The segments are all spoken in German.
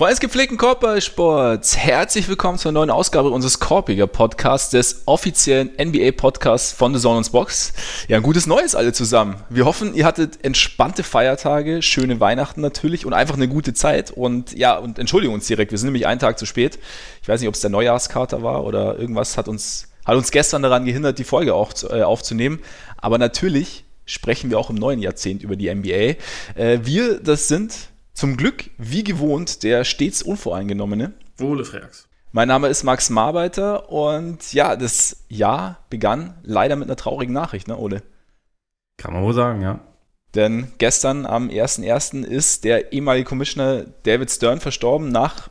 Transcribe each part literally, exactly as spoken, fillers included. Freunde des gepflegten Korbballsports, herzlich willkommen zur neuen Ausgabe unseres Korbiger-Podcasts, des offiziellen N B A-Podcasts von The Zone und Box. Ja, ein gutes Neues alle zusammen. Wir hoffen, ihr hattet entspannte Feiertage, schöne Weihnachten natürlich und einfach eine gute Zeit. Und ja, und entschuldigen uns direkt, wir sind nämlich einen Tag zu spät. Ich weiß nicht, ob es der Neujahrskater war oder irgendwas, hat uns, hat uns gestern daran gehindert, die Folge auch, äh, aufzunehmen. Aber natürlich sprechen wir auch im neuen Jahrzehnt über die N B A. Äh, wir, das sind zum Glück, wie gewohnt, der stets Unvoreingenommene Ole Freaks. Mein Name ist Max Marbeiter und ja, das Jahr begann leider mit einer traurigen Nachricht, ne Ole? Kann man wohl sagen, ja. Denn gestern am ersten Ersten ist der ehemalige Commissioner David Stern verstorben nach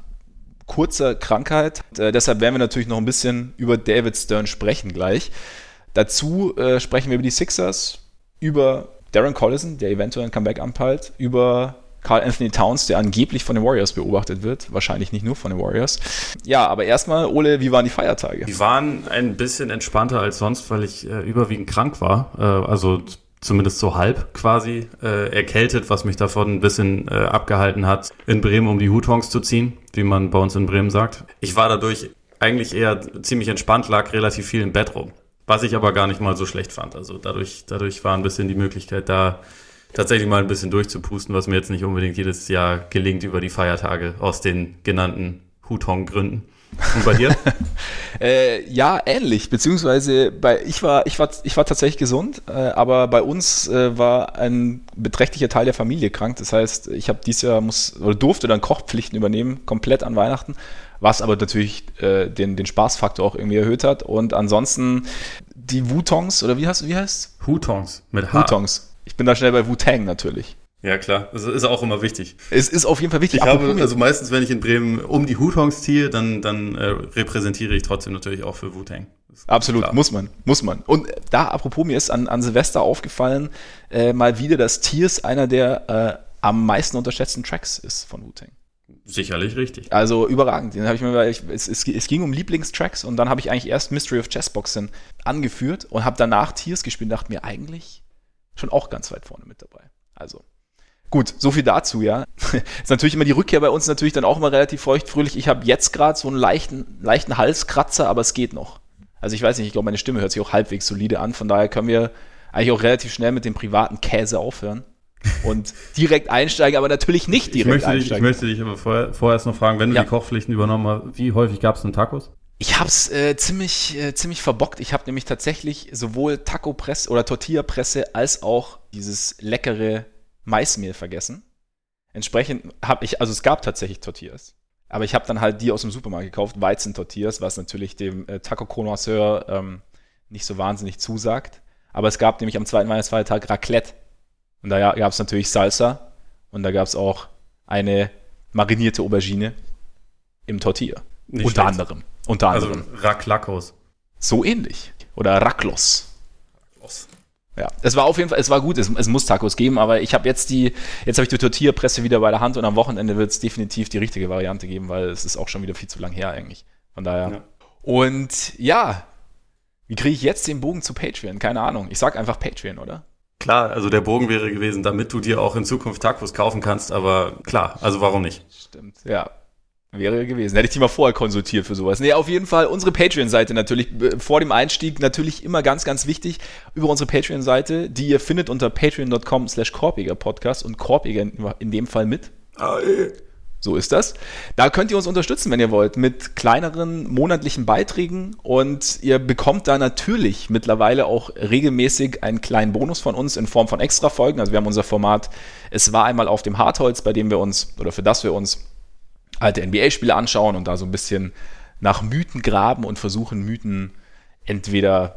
kurzer Krankheit. Und, äh, deshalb werden wir natürlich noch ein bisschen über David Stern sprechen gleich. Dazu äh, sprechen wir über die Sixers, über Darren Collison, der eventuell ein Comeback anpeilt, über Karl Anthony Towns, der angeblich von den Warriors beobachtet wird. Wahrscheinlich nicht nur von den Warriors. Ja, aber erstmal, Ole, wie waren die Feiertage? Die waren ein bisschen entspannter als sonst, weil ich äh, überwiegend krank war. Äh, also z- zumindest so halb quasi äh, erkältet, was mich davon ein bisschen äh, abgehalten hat, in Bremen um die Huthongs zu ziehen, wie man bei uns in Bremen sagt. Ich war dadurch eigentlich eher ziemlich entspannt, lag relativ viel im Bett rum. Was ich aber gar nicht mal so schlecht fand. Also dadurch, dadurch war ein bisschen die Möglichkeit da, tatsächlich mal ein bisschen durchzupusten, was mir jetzt nicht unbedingt jedes Jahr gelingt über die Feiertage aus den genannten Hutong-Gründen. Und bei dir? äh, ja, ähnlich, beziehungsweise bei ich war ich war ich war tatsächlich gesund, äh, aber bei uns äh, war ein beträchtlicher Teil der Familie krank. Das heißt, ich habe dieses Jahr muss oder durfte dann Kochpflichten übernehmen, komplett an Weihnachten, was aber natürlich äh, den den Spaßfaktor auch irgendwie erhöht hat. Und ansonsten die Wutongs oder wie heißt wie heißt? Hutongs mit H. Hutongs. Ich bin da schnell bei Wu-Tang natürlich. Ja, klar. Das ist auch immer wichtig. Es ist auf jeden Fall wichtig. Ich habe, also meistens, wenn ich in Bremen um die Wu-Tangs ziehe, dann, dann äh, repräsentiere ich trotzdem natürlich auch für Wu-Tang. Absolut, klar. muss man, muss man. Und da, apropos, mir ist an, an Silvester aufgefallen, äh, mal wieder, dass Tears einer der äh, am meisten unterschätzten Tracks ist von Wu-Tang. Sicherlich richtig. Also überragend. Den hab ich mir, ich, es, es, es ging um Lieblingstracks und dann habe ich eigentlich erst Mystery of Chessboxing angeführt und habe danach Tears gespielt und dachte mir eigentlich schon auch ganz weit vorne mit dabei. Also gut, so viel dazu, ja. Ist natürlich immer die Rückkehr bei uns natürlich dann auch immer relativ feuchtfröhlich. Ich habe jetzt gerade so einen leichten, leichten Halskratzer, aber es geht noch. Also ich weiß nicht, ich glaube, meine Stimme hört sich auch halbwegs solide an. Von daher können wir eigentlich auch relativ schnell mit dem privaten Käse aufhören und direkt einsteigen, aber natürlich nicht direkt ich einsteigen. Dich, ich möchte dich aber vorher, vorerst noch fragen, wenn du ja. die Kochpflichten übernommen hast, wie häufig gab es denn Tacos? Ich hab's äh, ziemlich äh, ziemlich verbockt. Ich habe nämlich tatsächlich sowohl Taco-Presse oder Tortilla-Presse als auch dieses leckere Maismehl vergessen. Entsprechend habe ich, also es gab tatsächlich Tortillas, aber ich habe dann halt die aus dem Supermarkt gekauft, Weizen-Tortillas, was natürlich dem äh, Taco-Connoisseur ähm, nicht so wahnsinnig zusagt. Aber es gab nämlich am zweiten Weihnachtsfeiertag Raclette. Und da gab's natürlich Salsa und da gab's auch eine marinierte Aubergine im Tortilla. Nicht unter schlecht. anderem. Unter anderem. Also Raclacos. So ähnlich. Oder Raclos. Raclos. Ja, es war auf jeden Fall, es war gut, es, es muss Tacos geben, aber ich habe jetzt die, jetzt habe ich die Tortilla-Presse wieder bei der Hand und am Wochenende wird es definitiv die richtige Variante geben, weil es ist auch schon wieder viel zu lang her eigentlich. Von daher. Ja. Und ja, wie kriege ich jetzt den Bogen zu Patreon? Keine Ahnung. Ich sag einfach Patreon, oder? Klar, also der Bogen wäre gewesen, damit du dir auch in Zukunft Tacos kaufen kannst, aber klar, also warum nicht? Stimmt, ja. Wäre gewesen. Hätte ich die mal vorher konsultiert für sowas. Nee, auf jeden Fall unsere Patreon-Seite natürlich. Vor dem Einstieg natürlich immer ganz, ganz wichtig. Über unsere Patreon-Seite, die ihr findet unter patreon.com slash korbigerpodcast und korbiger in dem Fall mit. So ist das. Da könnt ihr uns unterstützen, wenn ihr wollt, mit kleineren monatlichen Beiträgen und ihr bekommt da natürlich mittlerweile auch regelmäßig einen kleinen Bonus von uns in Form von Extrafolgen. Also wir haben unser Format Es war einmal auf dem Hartholz, bei dem wir uns, oder für das wir uns alte N B A-Spiele anschauen und da so ein bisschen nach Mythen graben und versuchen, Mythen entweder,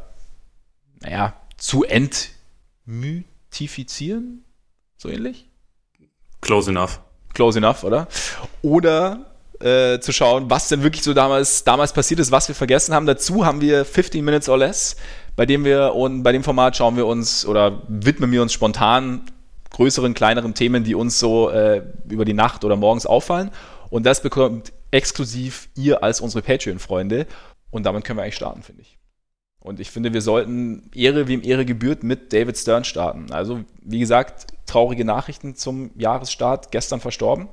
naja, zu entmythifizieren, so ähnlich? Close enough. Close enough, oder? Oder äh, zu schauen, was denn wirklich so damals, damals passiert ist, was wir vergessen haben. Dazu haben wir fifteen Minutes or Less, bei dem wir und bei dem Format schauen wir uns oder widmen wir uns spontan größeren, kleineren Themen, die uns so äh, über die Nacht oder morgens auffallen. Und das bekommt exklusiv ihr als unsere Patreon-Freunde. Und damit können wir eigentlich starten, finde ich. Und ich finde, wir sollten Ehre wem Ehre gebührt mit David Stern starten. Also, wie gesagt, traurige Nachrichten zum Jahresstart, gestern verstorben.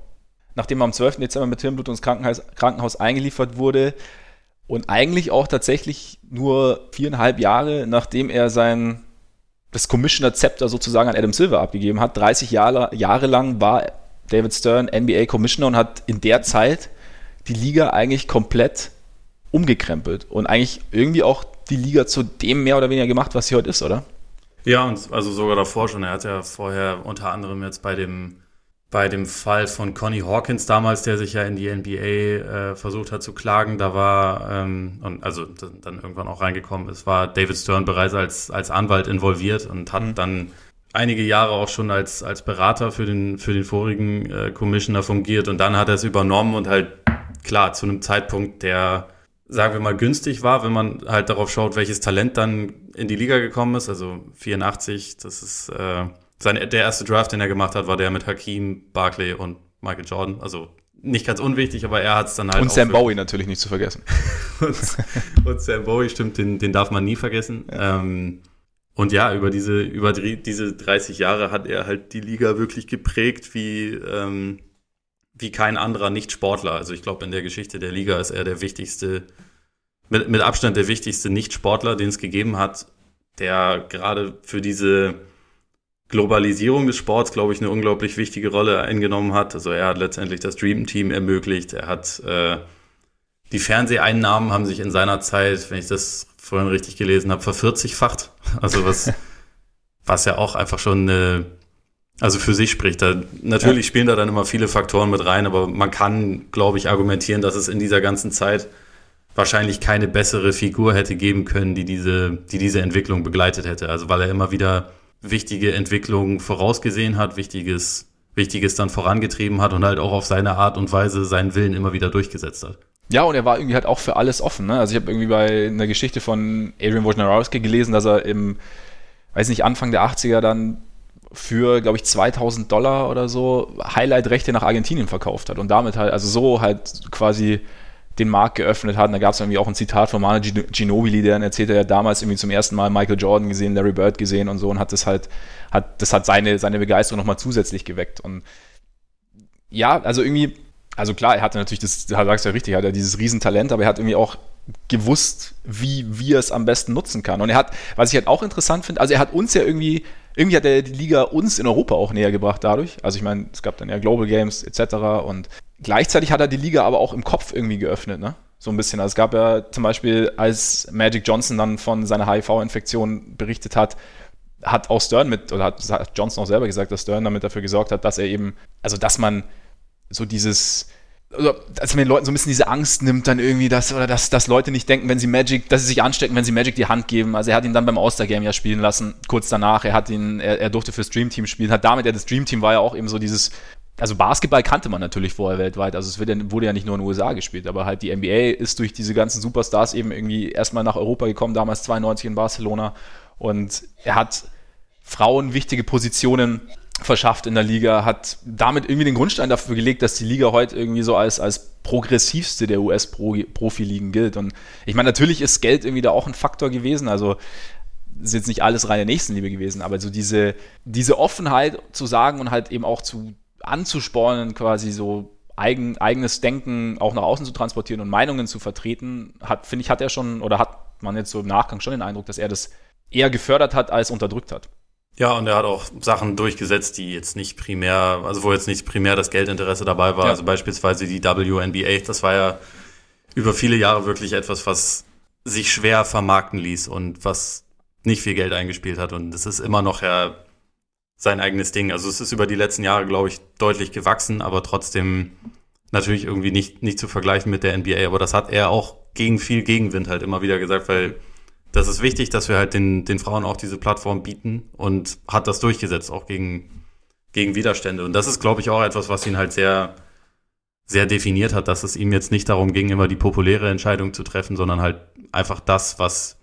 nachdem er am zwölften Dezember mit Hirnblut ins Krankenhaus, Krankenhaus eingeliefert wurde und eigentlich auch tatsächlich nur viereinhalb Jahre, nachdem er sein das Commissioner-Zepter sozusagen an Adam Silver abgegeben hat, dreißig Jahre, Jahre lang war David Stern N B A-Commissioner und hat in der Zeit die Liga eigentlich komplett umgekrempelt und eigentlich irgendwie auch die Liga zu dem mehr oder weniger gemacht, was sie heute ist, oder? Ja, und also sogar davor schon. Er hat ja vorher unter anderem jetzt bei dem, bei dem Fall von Connie Hawkins damals, der sich ja in die N B A äh, versucht hat zu klagen, da war, ähm, und also d- dann irgendwann auch reingekommen ist, war David Stern bereits als, als Anwalt involviert und hat mhm. dann einige Jahre auch schon als, als Berater für den, für den vorigen äh, Commissioner fungiert. Und dann hat er es übernommen und halt, klar, zu einem Zeitpunkt, der, sagen wir mal, günstig war, wenn man halt darauf schaut, welches Talent dann in die Liga gekommen ist. Also vierundachtzig, das ist äh, sein, der erste Draft, den er gemacht hat, war der mit Hakeem Barkley und Michael Jordan. Also nicht ganz unwichtig, aber er hat es dann halt und Sam für, Bowie natürlich nicht zu vergessen. und, und Sam Bowie, stimmt, den, den darf man nie vergessen. Ja. Ähm, und ja, über diese über diese dreißig Jahre hat er halt die Liga wirklich geprägt wie ähm, wie kein anderer Nicht-Sportler. Also ich glaube, in der Geschichte der Liga ist er der wichtigste, mit, mit Abstand der wichtigste Nicht-Sportler, den es gegeben hat, der gerade für diese Globalisierung des Sports, glaube ich, eine unglaublich wichtige Rolle eingenommen hat. Also er hat letztendlich das Dream Team ermöglicht. Er hat äh, die Fernseheinnahmen haben sich in seiner Zeit, wenn ich das vorhin richtig gelesen habe, vervierzigfacht. Also was, was ja auch einfach schon eine, also für sich spricht. Da, natürlich spielen da dann immer viele Faktoren mit rein, aber man kann, glaube ich, argumentieren, dass es in dieser ganzen Zeit wahrscheinlich keine bessere Figur hätte geben können, die diese, die diese Entwicklung begleitet hätte. Also weil er immer wieder wichtige Entwicklungen vorausgesehen hat, wichtiges, wichtiges dann vorangetrieben hat und halt auch auf seine Art und Weise seinen Willen immer wieder durchgesetzt hat. Ja, und er war irgendwie halt auch für alles offen. Ne? Also ich habe irgendwie bei einer Geschichte von Adrian Wojnarowski gelesen, dass er im, weiß nicht, Anfang der achtziger dann für, glaube ich, zweitausend Dollar oder so Highlight-Rechte nach Argentinien verkauft hat und damit halt, also so halt quasi den Markt geöffnet hat. Und da gab es irgendwie auch ein Zitat von Manu Ginobili, der dann erzählt hat, er hat damals irgendwie zum ersten Mal Michael Jordan gesehen, Larry Bird gesehen und so und hat das halt, hat das hat seine, seine Begeisterung nochmal zusätzlich geweckt. Und ja, also irgendwie, also klar, er hatte natürlich, das sagst du ja richtig, er hat ja dieses Riesentalent, aber er hat irgendwie auch gewusst, wie, wie er es am besten nutzen kann. Und er hat, was ich halt auch interessant finde, also er hat uns ja irgendwie Irgendwie hat er die Liga uns in Europa auch näher gebracht dadurch. Also ich meine, es gab dann ja Global Games et cetera. Und gleichzeitig hat er die Liga aber auch im Kopf irgendwie geöffnet, ne? So ein bisschen. Also es gab ja zum Beispiel, als Magic Johnson dann von seiner H I V-Infektion berichtet hat, hat auch Stern mit, oder hat, hat Johnson auch selber gesagt, dass Stern damit dafür gesorgt hat, dass er eben, also dass man so dieses, also dass man den Leuten so ein bisschen diese Angst nimmt dann irgendwie, dass, oder dass, dass Leute nicht denken, wenn sie Magic, dass sie sich anstecken, wenn sie Magic die Hand geben. Also er hat ihn dann beim All-Star-Game ja spielen lassen, kurz danach. Er hat ihn, er, er durfte fürs Dream-Team spielen, hat damit, ja, das Dream-Team war ja auch eben so dieses, also Basketball kannte man natürlich vorher weltweit, also es wird ja, wurde ja nicht nur in den U S A gespielt, aber halt die N B A ist durch diese ganzen Superstars eben irgendwie erstmal nach Europa gekommen, damals zweiundneunzig in Barcelona, und er hat Frauen wichtige Positionen verschafft in der Liga, hat damit irgendwie den Grundstein dafür gelegt, dass die Liga heute irgendwie so als, als progressivste der U S-Profiligen gilt. Und ich meine, natürlich ist Geld irgendwie da auch ein Faktor gewesen, also ist jetzt nicht alles reine Nächstenliebe gewesen, aber so diese, diese Offenheit zu sagen und halt eben auch zu anzuspornen, quasi so eigen, eigenes Denken auch nach außen zu transportieren und Meinungen zu vertreten, hat, finde ich, hat er schon, oder hat man jetzt so im Nachgang schon den Eindruck, dass er das eher gefördert hat, als unterdrückt hat. Ja, und er hat auch Sachen durchgesetzt, die jetzt nicht primär, also wo jetzt nicht primär das Geldinteresse dabei war. Ja. Also beispielsweise die W N B A, das war ja über viele Jahre wirklich etwas, was sich schwer vermarkten ließ und was nicht viel Geld eingespielt hat. Und das ist immer noch ja sein eigenes Ding. Also es ist über die letzten Jahre, glaube ich, deutlich gewachsen, aber trotzdem natürlich irgendwie nicht, nicht zu vergleichen mit der N B A. Aber das hat er auch gegen viel Gegenwind halt immer wieder gesagt, weil das ist wichtig, dass wir halt den, den Frauen auch diese Plattform bieten, und hat das durchgesetzt, auch gegen, gegen Widerstände. Und das ist, glaube ich, auch etwas, was ihn halt sehr, sehr definiert hat, dass es ihm jetzt nicht darum ging, immer die populäre Entscheidung zu treffen, sondern halt einfach das, was,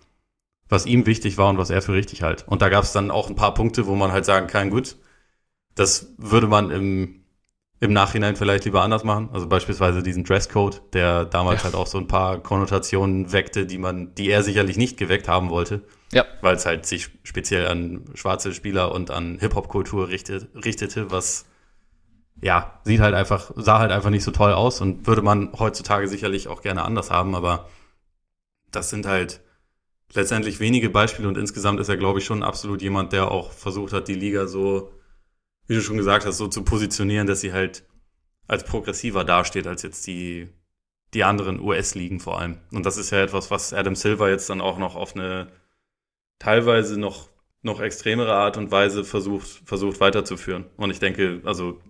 was ihm wichtig war und was er für richtig hält. Und da gab es dann auch ein paar Punkte, wo man halt sagen kann, gut, das würde man im, im Nachhinein vielleicht lieber anders machen. Also beispielsweise diesen Dresscode, der damals ja. halt auch so ein paar Konnotationen weckte, die man, die er sicherlich nicht geweckt haben wollte, ja. weil es halt sich speziell an schwarze Spieler und an Hip-Hop-Kultur richtet, richtete, was ja, sieht halt einfach, sah halt einfach nicht so toll aus und würde man heutzutage sicherlich auch gerne anders haben, aber das sind halt letztendlich wenige Beispiele und insgesamt ist er, glaube ich, schon absolut jemand, der auch versucht hat, die Liga so, wie du schon gesagt hast, so zu positionieren, dass sie halt als progressiver dasteht als jetzt die, die anderen U S-Ligen vor allem. Und das ist ja etwas, was Adam Silver jetzt dann auch noch auf eine teilweise noch, noch extremere Art und Weise versucht, versucht weiterzuführen. Und ich denke, also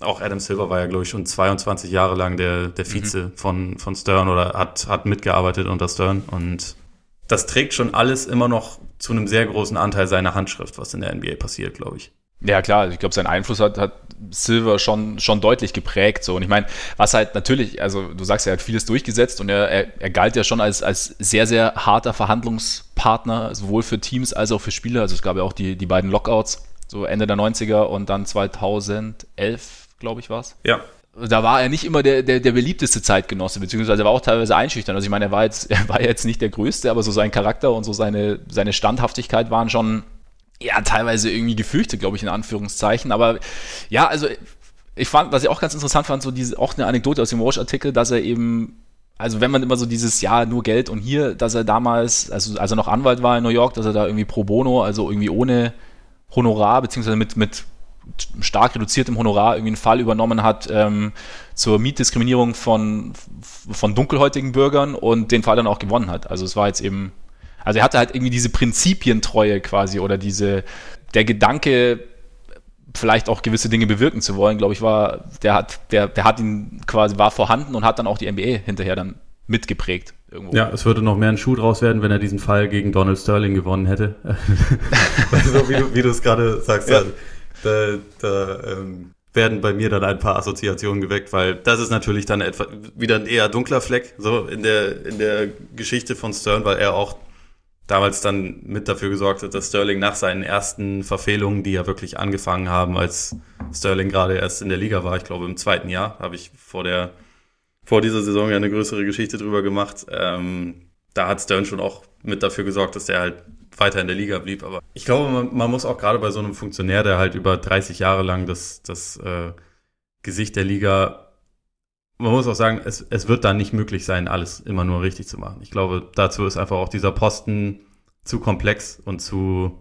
auch Adam Silver war ja, glaube ich, schon zweiundzwanzig Jahre lang der, der Vize mhm. von, von Stern oder hat, hat mitgearbeitet unter Stern. Und das trägt schon alles immer noch zu einem sehr großen Anteil seiner Handschrift, was in der N B A passiert, glaube ich. Ja, klar, ich glaube, sein Einfluss hat, hat Silver schon, schon deutlich geprägt. So. Und ich meine, was halt natürlich, also du sagst, er hat vieles durchgesetzt und er, er, er galt ja schon als, als sehr, sehr harter Verhandlungspartner, sowohl für Teams als auch für Spieler. Also es gab ja auch die, die beiden Lockouts, so Ende der neunziger und dann zweitausendelf, glaube ich, war es. Ja. Da war er nicht immer der, der, der beliebteste Zeitgenosse, beziehungsweise er war auch teilweise einschüchternd. Also ich meine, er war jetzt, er war jetzt nicht der Größte, aber so sein Charakter und so seine, seine Standhaftigkeit waren schon... ja, teilweise irgendwie gefürchtet, glaube ich, in Anführungszeichen. Aber ja, also ich fand, was ich auch ganz interessant fand, so diese, auch eine Anekdote aus dem Walsh-Artikel, dass er eben, also wenn man immer so dieses, ja, nur Geld und hier, dass er damals, also als er noch Anwalt war in New York, dass er da irgendwie pro bono, also irgendwie ohne Honorar, beziehungsweise mit, mit stark reduziertem Honorar irgendwie einen Fall übernommen hat ähm, zur Mietdiskriminierung von, von dunkelhäutigen Bürgern und den Fall dann auch gewonnen hat. Also es war jetzt eben, also er hatte halt irgendwie diese Prinzipientreue quasi oder diese, der Gedanke, vielleicht auch gewisse Dinge bewirken zu wollen, glaube ich, war, der hat, der, der hat ihn quasi, war vorhanden und hat dann auch die N B A hinterher dann mitgeprägt. Irgendwo. Ja, es würde noch mehr ein Schuh draus werden, wenn er diesen Fall gegen Donald Sterling gewonnen hätte. So wie du es gerade sagst, ja. da, da ähm, werden bei mir dann ein paar Assoziationen geweckt, weil das ist natürlich dann etwa wieder ein eher dunkler Fleck, so in der, in der Geschichte von Stern, weil er auch damals dann mit dafür gesorgt hat, dass Sterling nach seinen ersten Verfehlungen, die ja wirklich angefangen haben, als Sterling gerade erst in der Liga war, ich glaube im zweiten Jahr, habe ich vor der vor dieser Saison ja eine größere Geschichte drüber gemacht. Ähm, da hat Stern schon auch mit dafür gesorgt, dass der halt weiter in der Liga blieb. Aber ich glaube, man, man muss auch gerade bei so einem Funktionär, der halt über dreißig Jahre lang das, das äh, Gesicht der Liga, man muss auch sagen, es, es wird dann nicht möglich sein, alles immer nur richtig zu machen. Ich glaube, dazu ist einfach auch dieser Posten zu komplex und zu,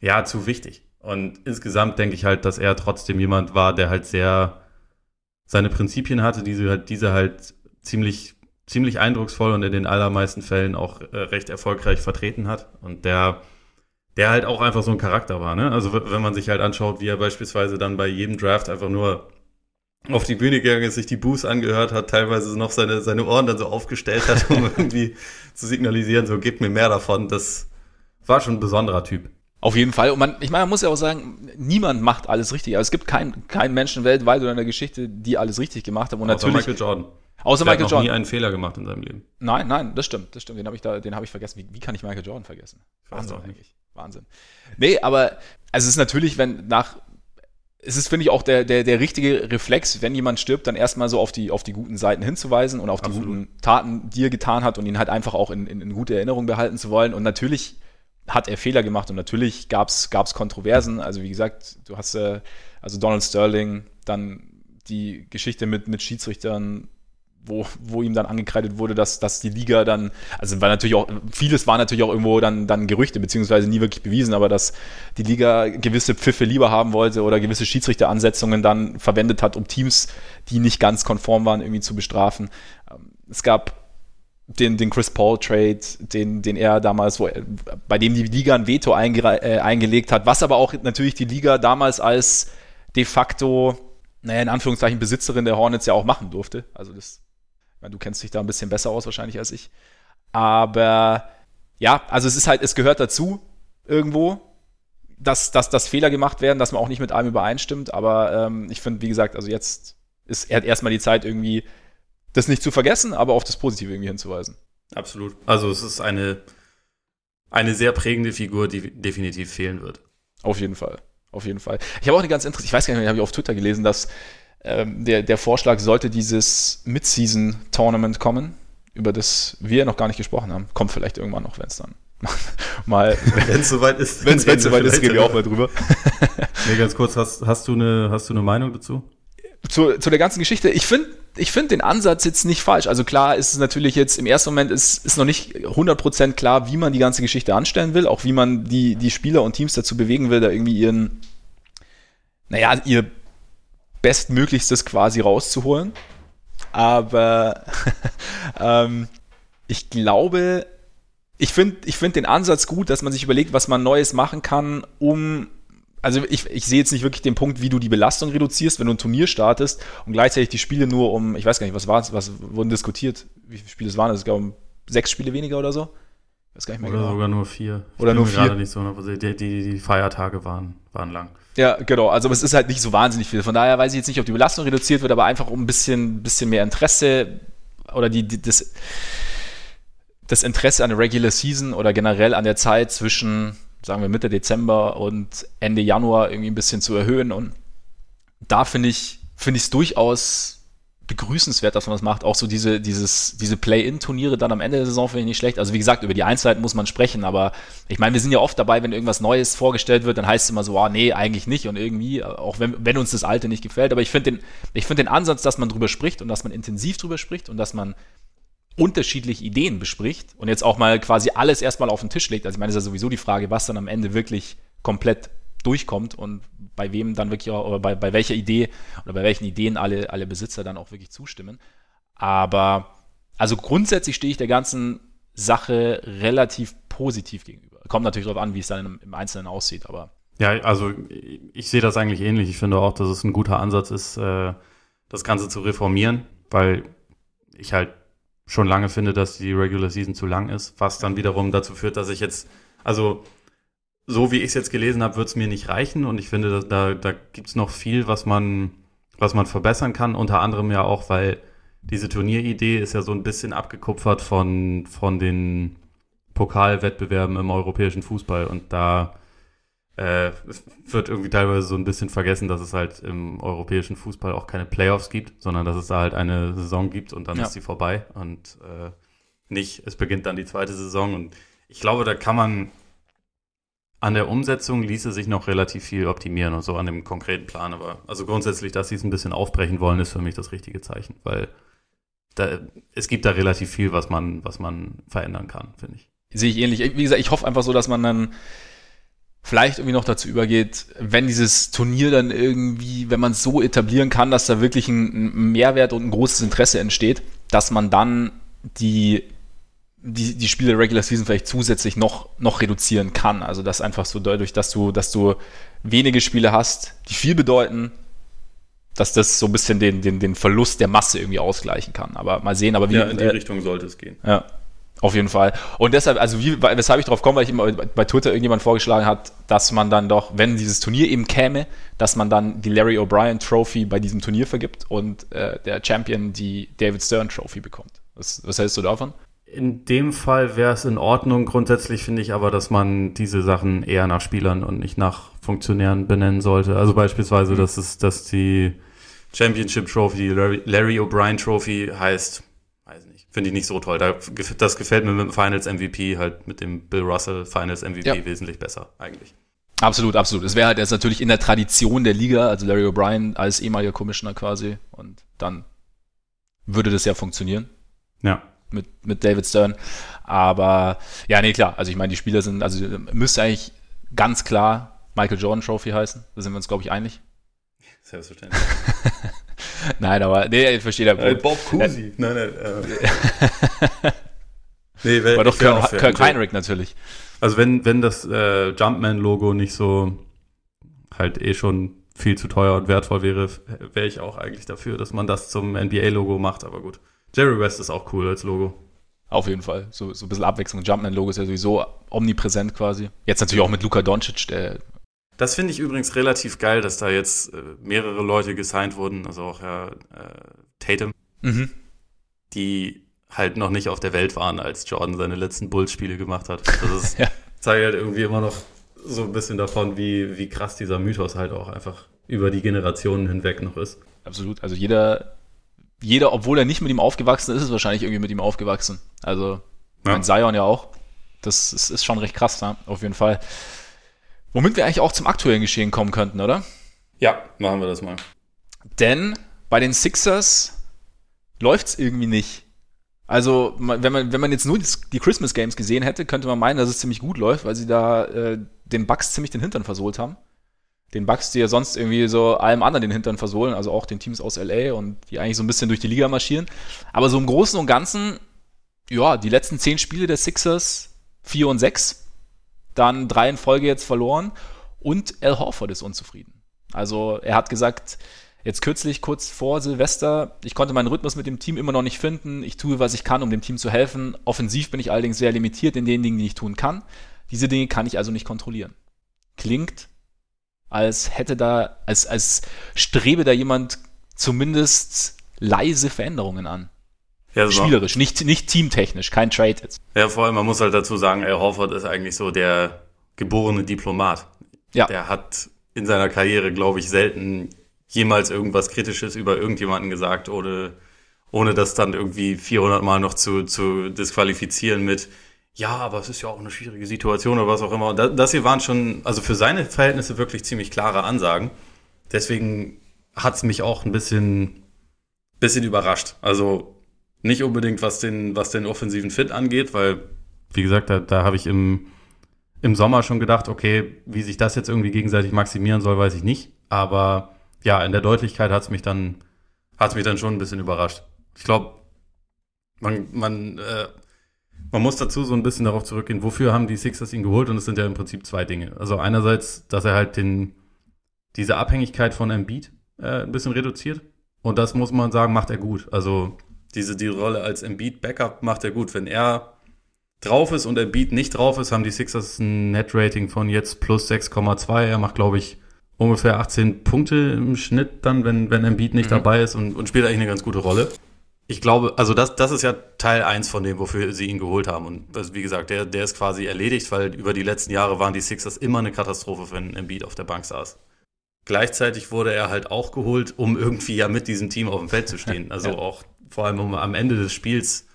ja, zu wichtig. Und insgesamt denke ich halt, dass er trotzdem jemand war, der halt sehr seine Prinzipien hatte, diese, diese halt ziemlich, ziemlich eindrucksvoll und in den allermeisten Fällen auch recht erfolgreich vertreten hat. Und der, der halt auch einfach so ein Charakter war, ne? Also wenn man sich halt anschaut, wie er beispielsweise dann bei jedem Draft einfach nur auf die Bühne gegangen ist, sich die Boos angehört hat, teilweise noch seine, seine Ohren dann so aufgestellt hat, um irgendwie zu signalisieren, so, gebt mir mehr davon. Das war schon ein besonderer Typ. Auf jeden Fall. Und man, ich meine, man muss ja auch sagen, niemand macht alles richtig. Also es gibt keinen kein Menschen weltweit oder in der Geschichte, die alles richtig gemacht haben. Und außer natürlich, Michael Jordan. Außer der Michael hat noch Jordan. Nie einen Fehler gemacht in seinem Leben. Nein, nein, das stimmt, das stimmt. Den habe ich da, den habe ich vergessen. Wie, wie kann ich Michael Jordan vergessen? Wahnsinn eigentlich. Wahnsinn. Nee, aber also es ist natürlich, wenn nach es ist, finde ich, auch der, der, der richtige Reflex, wenn jemand stirbt, dann erstmal so auf die, auf die guten Seiten hinzuweisen und auf die Absolut. Guten Taten, die er getan hat und ihn halt einfach auch in, in, in gute Erinnerung behalten zu wollen. Und natürlich hat er Fehler gemacht und natürlich gab's, gab's Kontroversen. Also wie gesagt, du hast äh, also Donald Sterling, dann die Geschichte mit, mit Schiedsrichtern, wo, wo ihm dann angekreidet wurde, dass, dass die Liga dann, also war natürlich auch, vieles war natürlich auch irgendwo dann, dann Gerüchte, beziehungsweise nie wirklich bewiesen, aber dass die Liga gewisse Pfiffe lieber haben wollte oder gewisse Schiedsrichteransetzungen dann verwendet hat, um Teams, die nicht ganz konform waren, irgendwie zu bestrafen. Es gab den, den Chris Paul Trade, den, den er damals, wo, bei dem die Liga ein Veto eingere- äh, eingelegt hat, was aber auch natürlich die Liga damals als de facto, naja, in Anführungszeichen Besitzerin der Hornets ja auch machen durfte. Also das Du kennst dich da ein bisschen besser aus wahrscheinlich als ich. Aber ja, also es ist halt, es gehört dazu irgendwo, dass, dass, dass Fehler gemacht werden, dass man auch nicht mit allem übereinstimmt. Aber ähm, ich finde, wie gesagt, also jetzt ist er hat erstmal die Zeit irgendwie, das nicht zu vergessen, aber auf das Positive irgendwie hinzuweisen. Absolut. Also es ist eine, eine sehr prägende Figur, die definitiv fehlen wird. Auf jeden Fall. Auf jeden Fall. Ich habe auch eine ganz interessante, ich weiß gar nicht mehr, habe ich auf Twitter gelesen, dass Der, der Vorschlag sollte dieses Mid-Season-Tournament kommen, über das wir noch gar nicht gesprochen haben. Kommt vielleicht irgendwann noch, wenn es dann mal... Wenn es soweit ist. Wenn es soweit ist, reden wir auch mal drüber. Nee, ganz kurz, hast, hast, du eine, hast du eine Meinung dazu? Zu, zu der ganzen Geschichte, ich finde ich finde den Ansatz jetzt nicht falsch. Also klar ist es natürlich jetzt, im ersten Moment ist, ist noch nicht hundert Prozent klar, wie man die ganze Geschichte anstellen will, auch wie man die, die Spieler und Teams dazu bewegen will, da irgendwie ihren, naja, ihr Bestmöglichstes quasi rauszuholen. Aber ähm, ich glaube, ich finde ich find den Ansatz gut, dass man sich überlegt, was man Neues machen kann, um Also ich, ich sehe jetzt nicht wirklich den Punkt, wie du die Belastung reduzierst, wenn du ein Turnier startest und gleichzeitig die Spiele nur um, ich weiß gar nicht, was war es, was wurden diskutiert, wie viele Spiele es waren, das ist, glaube ich, sechs Spiele weniger oder so? Ich weiß gar nicht mehr oder genau. Sogar nur vier. Oder ich nur vier. Gerade nicht so, die, die, die Feiertage waren, waren lang. Ja, genau, also es ist halt nicht so wahnsinnig viel. Von daher weiß ich jetzt nicht, ob die Belastung reduziert wird, aber einfach um ein bisschen, bisschen mehr Interesse oder die, die das, das Interesse an der Regular Season oder generell an der Zeit zwischen, sagen wir, Mitte Dezember und Ende Januar irgendwie ein bisschen zu erhöhen. Und da finde ich finde ich es durchaus begrüßenswert, dass man das macht. Auch so diese dieses diese Play-in-Turniere dann am Ende der Saison finde ich nicht schlecht. Also wie gesagt, über die Einzelheiten muss man sprechen, aber ich meine, wir sind ja oft dabei, wenn irgendwas Neues vorgestellt wird, dann heißt es immer so, ah nee, eigentlich nicht und irgendwie, auch wenn, wenn uns das Alte nicht gefällt. Aber ich finde den, ich finde den Ansatz, dass man drüber spricht und dass man intensiv drüber spricht und dass man unterschiedliche Ideen bespricht und jetzt auch mal quasi alles erstmal auf den Tisch legt. Also ich meine, das ist ja sowieso die Frage, was dann am Ende wirklich komplett durchkommt und bei wem dann wirklich auch, oder bei, bei welcher Idee oder bei welchen Ideen alle, alle Besitzer dann auch wirklich zustimmen. Aber also grundsätzlich stehe ich der ganzen Sache relativ positiv gegenüber. Kommt natürlich darauf an, wie es dann im Einzelnen aussieht, aber ja, also ich sehe das eigentlich ähnlich. Ich finde auch, dass es ein guter Ansatz ist, das Ganze zu reformieren, weil ich halt schon lange finde, dass die Regular Season zu lang ist, was dann wiederum dazu führt, dass ich jetzt, also so wie ich es jetzt gelesen habe, wird es mir nicht reichen und ich finde, dass da, da gibt es noch viel, was man, was man verbessern kann, unter anderem ja auch, weil diese Turnieridee ist ja so ein bisschen abgekupfert von, von den Pokalwettbewerben im europäischen Fußball und da äh, wird irgendwie teilweise so ein bisschen vergessen, dass es halt im europäischen Fußball auch keine Playoffs gibt, sondern dass es da halt eine Saison gibt und dann ja. ist sie vorbei und äh, nicht, es beginnt dann die zweite Saison und ich glaube, da kann man an der Umsetzung ließe sich noch relativ viel optimieren und so an dem konkreten Plan, aber also grundsätzlich, dass sie es ein bisschen aufbrechen wollen, ist für mich das richtige Zeichen, weil da, es gibt da relativ viel, was man, was man verändern kann, finde ich. Sehe ich ähnlich. Wie gesagt, ich hoffe einfach so, dass man dann vielleicht irgendwie noch dazu übergeht, wenn dieses Turnier dann irgendwie, wenn man es so etablieren kann, dass da wirklich ein Mehrwert und ein großes Interesse entsteht, dass man dann die, die, die Spiele der Regular Season vielleicht zusätzlich noch, noch reduzieren kann. Also das einfach so dadurch, dass du, dass du wenige Spiele hast, die viel bedeuten, dass das so ein bisschen den, den, den Verlust der Masse irgendwie ausgleichen kann. Aber mal sehen, aber wie. Ja, in die äh, Richtung sollte es gehen. Ja. Auf jeden Fall. Und deshalb, also wie, weshalb ich drauf komme, weil ich immer bei Twitter irgendjemand vorgeschlagen hat, dass man dann doch, wenn dieses Turnier eben käme, dass man dann die Larry O'Brien Trophy bei diesem Turnier vergibt und äh, der Champion die David Stern Trophy bekommt. Was, was hältst du davon? In dem Fall wäre es in Ordnung. Grundsätzlich finde ich aber, dass man diese Sachen eher nach Spielern und nicht nach Funktionären benennen sollte. Also beispielsweise, mhm. dass es, dass die Championship Trophy, die Larry, Larry O'Brien Trophy heißt. Finde ich nicht so toll. Das gefällt mir mit dem Finals-M V P, halt mit dem Bill Russell Finals-M V P ja. wesentlich besser eigentlich. Absolut, absolut. Es wäre halt jetzt natürlich in der Tradition der Liga, also Larry O'Brien als ehemaliger Commissioner quasi und dann würde das ja funktionieren. Ja. Mit, mit David Stern. Aber ja, nee, klar. Also ich meine, die Spieler sind, also müsste eigentlich ganz klar Michael Jordan Trophy heißen. Da sind wir uns, glaube ich, einig. Selbstverständlich. Nein, aber, nee, ich verstehe den Punkt. Bob Cousy. Nein, nein. Äh. nee, wenn, war doch Kirk, Kirk Heinrich natürlich. Also wenn, wenn das äh, Jumpman-Logo nicht so halt eh schon viel zu teuer und wertvoll wäre, wäre ich auch eigentlich dafür, dass man das zum N B A-Logo macht, aber gut. Jerry West ist auch cool als Logo. Auf jeden Fall. So, so ein bisschen Abwechslung. Jumpman-Logo ist ja sowieso omnipräsent quasi. Jetzt natürlich auch mit Luka Doncic, der Das finde ich übrigens relativ geil, dass da jetzt äh, mehrere Leute gesigned wurden, also auch Herr äh, Tatum, mhm. die halt noch nicht auf der Welt waren, als Jordan seine letzten Bulls-Spiele gemacht hat. Das ist, ja. zeigt halt irgendwie immer noch so ein bisschen davon, wie, wie krass dieser Mythos halt auch einfach über die Generationen hinweg noch ist. Absolut, also jeder, jeder, obwohl er nicht mit ihm aufgewachsen ist, ist wahrscheinlich irgendwie mit ihm aufgewachsen. Also, ja. mein Zion ja auch. Das ist, ist schon recht krass, ne? Auf jeden Fall. Womit wir eigentlich auch zum aktuellen Geschehen kommen könnten, oder? Ja, machen wir das mal. Denn bei den Sixers läuft es irgendwie nicht. Also, wenn man, wenn man jetzt nur die Christmas Games gesehen hätte, könnte man meinen, dass es ziemlich gut läuft, weil sie da äh, den Bucks ziemlich den Hintern versohlt haben. Den Bucks, die ja sonst irgendwie so allem anderen den Hintern versohlen, also auch den Teams aus L A und die eigentlich so ein bisschen durch die Liga marschieren. Aber so im Großen und Ganzen, ja, die letzten zehn Spiele der Sixers, vier und sechs, dann drei in Folge jetzt verloren und Al Horford ist unzufrieden. Also er hat gesagt, jetzt kürzlich, kurz vor Silvester, ich konnte meinen Rhythmus mit dem Team immer noch nicht finden. Ich tue, was ich kann, um dem Team zu helfen. Offensiv bin ich allerdings sehr limitiert in den Dingen, die ich tun kann. Diese Dinge kann ich also nicht kontrollieren. Klingt, als hätte da, als, als strebe da jemand zumindest leise Veränderungen an. Ja, so. Spielerisch, nicht, nicht teamtechnisch, kein Trade jetzt. Ja, vor allem, man muss halt dazu sagen, Al Horford ist eigentlich so der geborene Diplomat. Ja. Der hat in seiner Karriere, glaube ich, selten jemals irgendwas Kritisches über irgendjemanden gesagt, ohne, ohne das dann irgendwie vierhundert Mal noch zu, zu disqualifizieren mit, ja, aber es ist ja auch eine schwierige Situation oder was auch immer. Das, das hier waren schon, also für seine Verhältnisse wirklich ziemlich klare Ansagen. Deswegen hat es mich auch ein bisschen, bisschen überrascht. Also nicht unbedingt, was den, was den offensiven Fit angeht, weil, wie gesagt, da, da habe ich im, im Sommer schon gedacht, okay, wie sich das jetzt irgendwie gegenseitig maximieren soll, weiß ich nicht. Aber ja, in der Deutlichkeit hat's mich dann hat's mich dann schon ein bisschen überrascht. Ich glaube, man man äh, man muss dazu so ein bisschen darauf zurückgehen, wofür haben die Sixers ihn geholt? Und es sind ja im Prinzip zwei Dinge. Also einerseits, dass er halt den diese Abhängigkeit von Embiid äh, ein bisschen reduziert. Und das muss man sagen, macht er gut. Also diese die Rolle als Embiid-Backup macht er gut. Wenn er drauf ist und Embiid nicht drauf ist, haben die Sixers ein Net-Rating von jetzt plus sechs Komma zwei. Er macht, glaube ich, ungefähr achtzehn Punkte im Schnitt dann, wenn, wenn Embiid nicht mhm. dabei ist und, und spielt eigentlich eine ganz gute Rolle. Ich glaube, also das, das ist ja Teil eins von dem, wofür sie ihn geholt haben. Und das, wie gesagt, der, der ist quasi erledigt, weil über die letzten Jahre waren die Sixers immer eine Katastrophe, wenn Embiid auf der Bank saß. Gleichzeitig wurde er halt auch geholt, um irgendwie ja mit diesem Team auf dem Feld zu stehen. Also ja. Auch vor allem, um am Ende des Spiels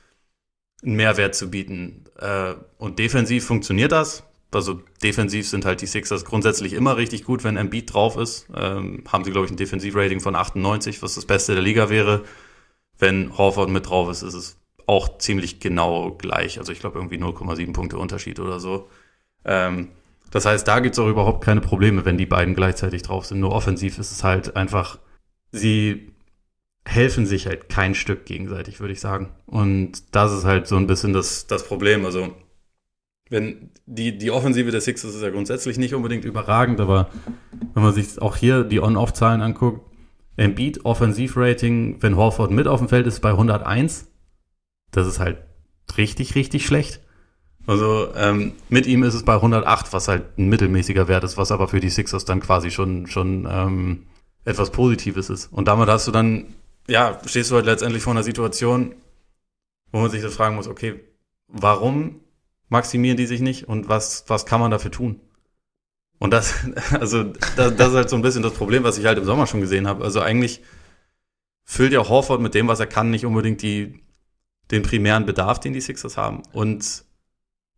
einen Mehrwert zu bieten. Und defensiv funktioniert das. Also defensiv sind halt die Sixers grundsätzlich immer richtig gut, wenn Embiid drauf ist. Ähm, haben sie, glaube ich, ein Defensivrating von achtundneunzig, was das Beste der Liga wäre. Wenn Horford mit drauf ist, ist es auch ziemlich genau gleich. Also ich glaube irgendwie null Komma sieben Punkte Unterschied oder so. Ähm, das heißt, da gibt es auch überhaupt keine Probleme, wenn die beiden gleichzeitig drauf sind. Nur offensiv ist es halt einfach, sie helfen sich halt kein Stück gegenseitig, würde ich sagen. Und das ist halt so ein bisschen das, das Problem. Also wenn die, die Offensive der Sixers ist ja grundsätzlich nicht unbedingt überragend, aber wenn man sich auch hier die On-Off-Zahlen anguckt, Embiid Offensiv-Rating, wenn Horford mit auf dem Feld ist, bei hunderteins. Das ist halt richtig, richtig schlecht. Also ähm, mit ihm ist es bei hundertacht, was halt ein mittelmäßiger Wert ist, was aber für die Sixers dann quasi schon, schon ähm, etwas Positives ist. Und damit hast du dann, ja, stehst du halt letztendlich vor einer Situation, wo man sich das fragen muss, okay, warum maximieren die sich nicht und was, was kann man dafür tun? Und das, also, das, das ist halt so ein bisschen das Problem, was ich halt im Sommer schon gesehen habe. Also eigentlich füllt ja Horford mit dem, was er kann, nicht unbedingt die, den primären Bedarf, den die Sixers haben. Und